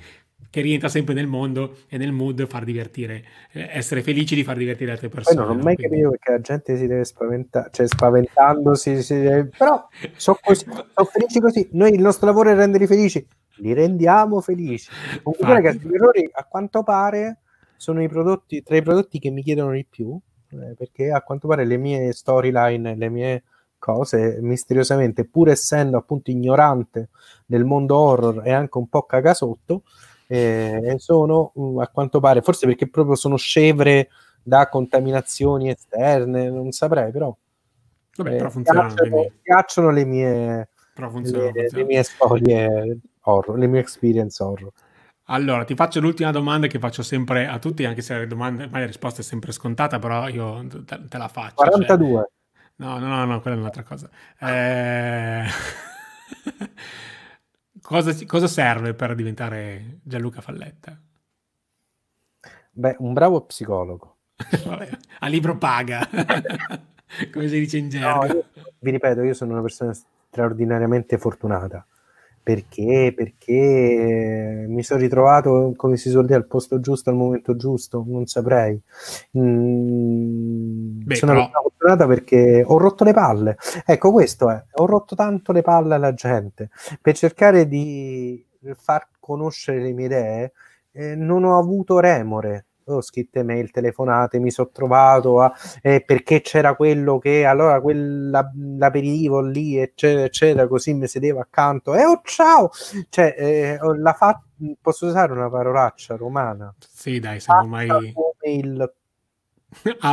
che rientra sempre nel mondo e nel mood far divertire, essere felici di far divertire altre persone. Poi non ho mai capito perché la gente si deve spaventare, cioè spaventandosi, però sono felici così. Noi il nostro lavoro è renderli felici, li rendiamo felici. Comunque, ragazzi, gli errori a quanto pare sono tra i prodotti che mi chiedono di più, perché a quanto pare le mie storyline, le mie cose, misteriosamente, pur essendo appunto ignorante del mondo horror e anche un po' cagasotto, sono a quanto pare, forse perché proprio sono scevre da contaminazioni esterne, non saprei, però vabbè, però funziona, piacciono le mie storie horror, le mie experience horror. Allora, ti faccio l'ultima domanda che faccio sempre a tutti, anche se la risposta è sempre scontata, però io te la faccio. 42. Cioè... No, quella è un'altra cosa. Cosa serve per diventare Gianluca Falletta? Beh, un bravo psicologo. Vabbè, a libro paga, come si dice in gergo. No, vi ripeto, io sono una persona straordinariamente fortunata, Perché mi sono ritrovato, come si suol dire, al posto giusto, al momento giusto, non saprei. Sono fortunata perché ho rotto le palle. Ecco, questo è, ho rotto tanto le palle alla gente per cercare di far conoscere le mie idee, non ho avuto remore. Ho scritto email, telefonate, mi sono trovato a, perché c'era quello che allora l'aperitivo lì eccetera, così mi sedevo accanto oh ciao, cioè posso usare una parolaccia romana? Sì dai, siamo mai ah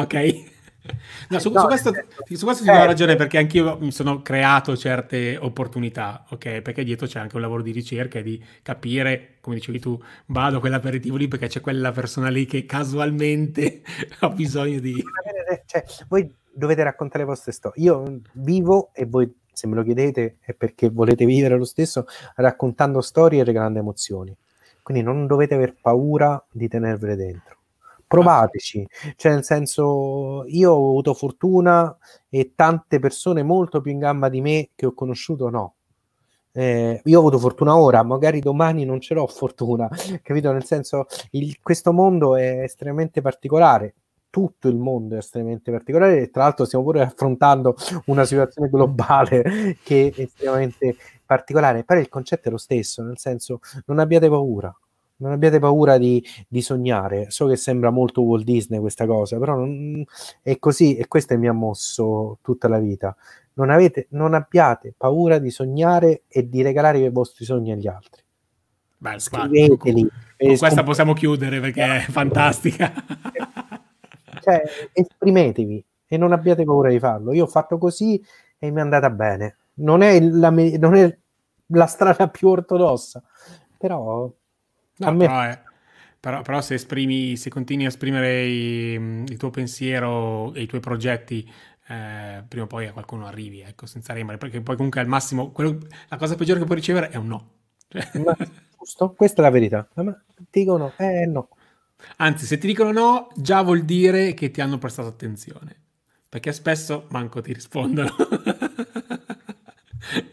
ok. No, su questo ti do ragione, perché anch'io mi sono creato certe opportunità, ok? Perché dietro c'è anche un lavoro di ricerca e di capire, come dicevi tu, vado a quell'aperitivo lì perché c'è quella persona lì che casualmente ha bisogno di... Cioè, voi dovete raccontare le vostre storie. Io vivo, e voi se me lo chiedete è perché volete vivere lo stesso, raccontando storie e regalando emozioni. Quindi non dovete aver paura di tenervele dentro. Provateci, cioè nel senso, io ho avuto fortuna e tante persone molto più in gamba di me che ho conosciuto no. Io ho avuto fortuna ora, magari domani non ce l'ho fortuna, capito? Nel senso, questo mondo è estremamente particolare, tutto il mondo è estremamente particolare, e tra l'altro stiamo pure affrontando una situazione globale che è estremamente particolare, però il concetto è lo stesso, nel senso, non abbiate paura. Non abbiate paura di sognare. So che sembra molto Walt Disney questa cosa, però è così, e questo mi ha mosso tutta la vita. Non abbiate paura di sognare e di regalare i vostri sogni agli altri. Beh, scriveteli. Con questa possiamo chiudere perché è fantastica. Cioè, esprimetevi e non abbiate paura di farlo. Io ho fatto così e mi è andata bene. Non è la strada più ortodossa, però... No, però se continui a esprimere il tuo pensiero e i tuoi progetti, prima o poi a qualcuno arrivi, ecco, senza remare, perché poi comunque al massimo la cosa peggiore che puoi ricevere è un no. Ma, giusto, questa è la verità. Ma ti dicono no. Anzi, se ti dicono no, già vuol dire che ti hanno prestato attenzione, perché spesso manco ti rispondono.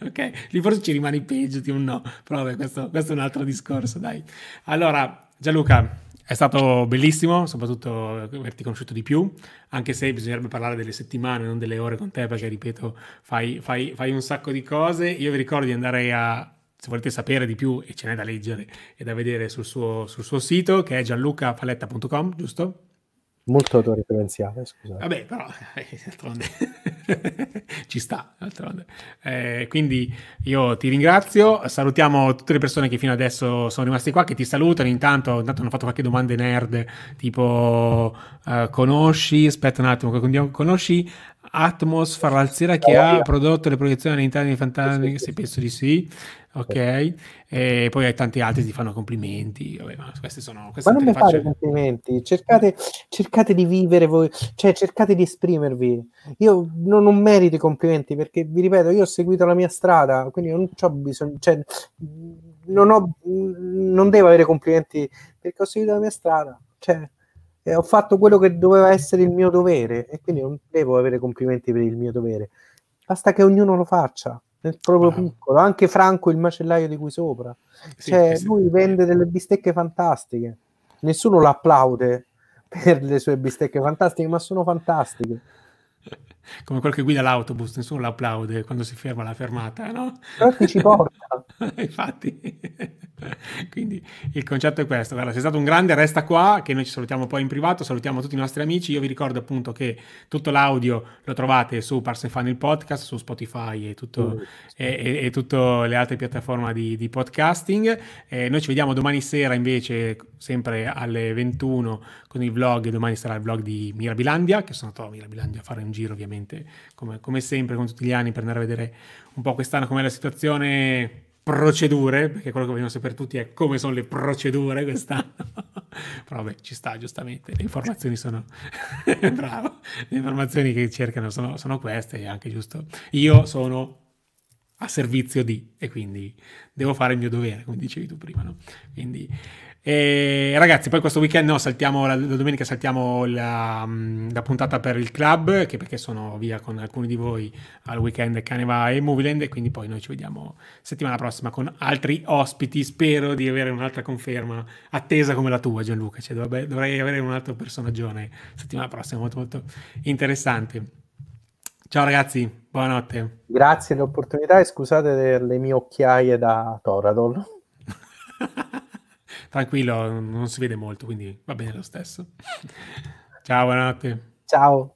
Ok, lì forse ci rimani peggio di un no, però vabbè, questo è un altro discorso, dai. Allora Gianluca, è stato bellissimo, soprattutto averti conosciuto di più, anche se bisognerebbe parlare delle settimane, non delle ore con te, perché ripeto, fai un sacco di cose. Io vi ricordo di andare a, se volete sapere di più, e ce n'è da leggere e da vedere sul suo sito, che è gianlucafalletta.com, giusto? Molto autoreferenziale, scusate. Vabbè, però d'altronde ci sta, d'altronde. Quindi io ti ringrazio, salutiamo tutte le persone che fino adesso sono rimaste qua, che ti salutano, intanto hanno fatto qualche domanda nerd, tipo conosci, aspetta un attimo, conosci Atmos Faralzera, che ha prodotto le proiezioni all'interno di Fantasmic? Se penso di sì. Ok, e poi tanti altri ti fanno complimenti. Vabbè, ma queste sono queste, ma non mi fate complimenti, cercate di vivere voi, cioè cercate di esprimervi. Io non merito i complimenti, perché vi ripeto, io ho seguito la mia strada, quindi non c'ho bisogno, cioè non devo avere complimenti, perché ho seguito la mia strada, cioè ho fatto quello che doveva essere il mio dovere, e quindi non devo avere complimenti per il mio dovere, basta che ognuno lo faccia nel proprio piccolo. Anche Franco, il macellaio di qui sopra, cioè, sì, lui vende delle bistecche fantastiche, nessuno l'applaude per le sue bistecche fantastiche, ma sono fantastiche. Come quello che guida l'autobus, nessuno l'applaude quando si ferma alla fermata, no? Però chi ci porta? Infatti. Quindi il concetto è questo. Guarda, sei stato un grande, resta qua che noi ci salutiamo poi in privato, salutiamo tutti i nostri amici. Io vi ricordo appunto che tutto l'audio lo trovate su Parks & Fun, il podcast, su Spotify e tutte le altre piattaforme di podcasting. Noi ci vediamo domani sera invece, sempre alle 21 con il vlog. Domani sarà il vlog di Mirabilandia, che sono andato a Mirabilandia a fare un giro, ovviamente, come sempre, come tutti gli anni, per andare a vedere un po' quest'anno com'è la situazione, procedure, perché quello che vogliono sapere tutti è come sono le procedure quest'anno. Però vabbè, ci sta, giustamente, le informazioni sono bravo, le informazioni che cercano sono queste, è anche giusto. Io sono a servizio di, e quindi devo fare il mio dovere, come dicevi tu prima, no? Quindi E ragazzi, poi questo weekend la domenica saltiamo la puntata per il club, che perché sono via con alcuni di voi al weekend Caneva e Movieland, e quindi poi noi ci vediamo settimana prossima con altri ospiti. Spero di avere un'altra conferma attesa come la tua, Gianluca, cioè, dovrei avere un altro personaggione settimana prossima molto molto interessante. Ciao ragazzi, buonanotte. Grazie dell'opportunità e scusate delle mie occhiaie da Toradol. Tranquillo, non si vede molto, quindi va bene lo stesso. Ciao, buonanotte. Ciao.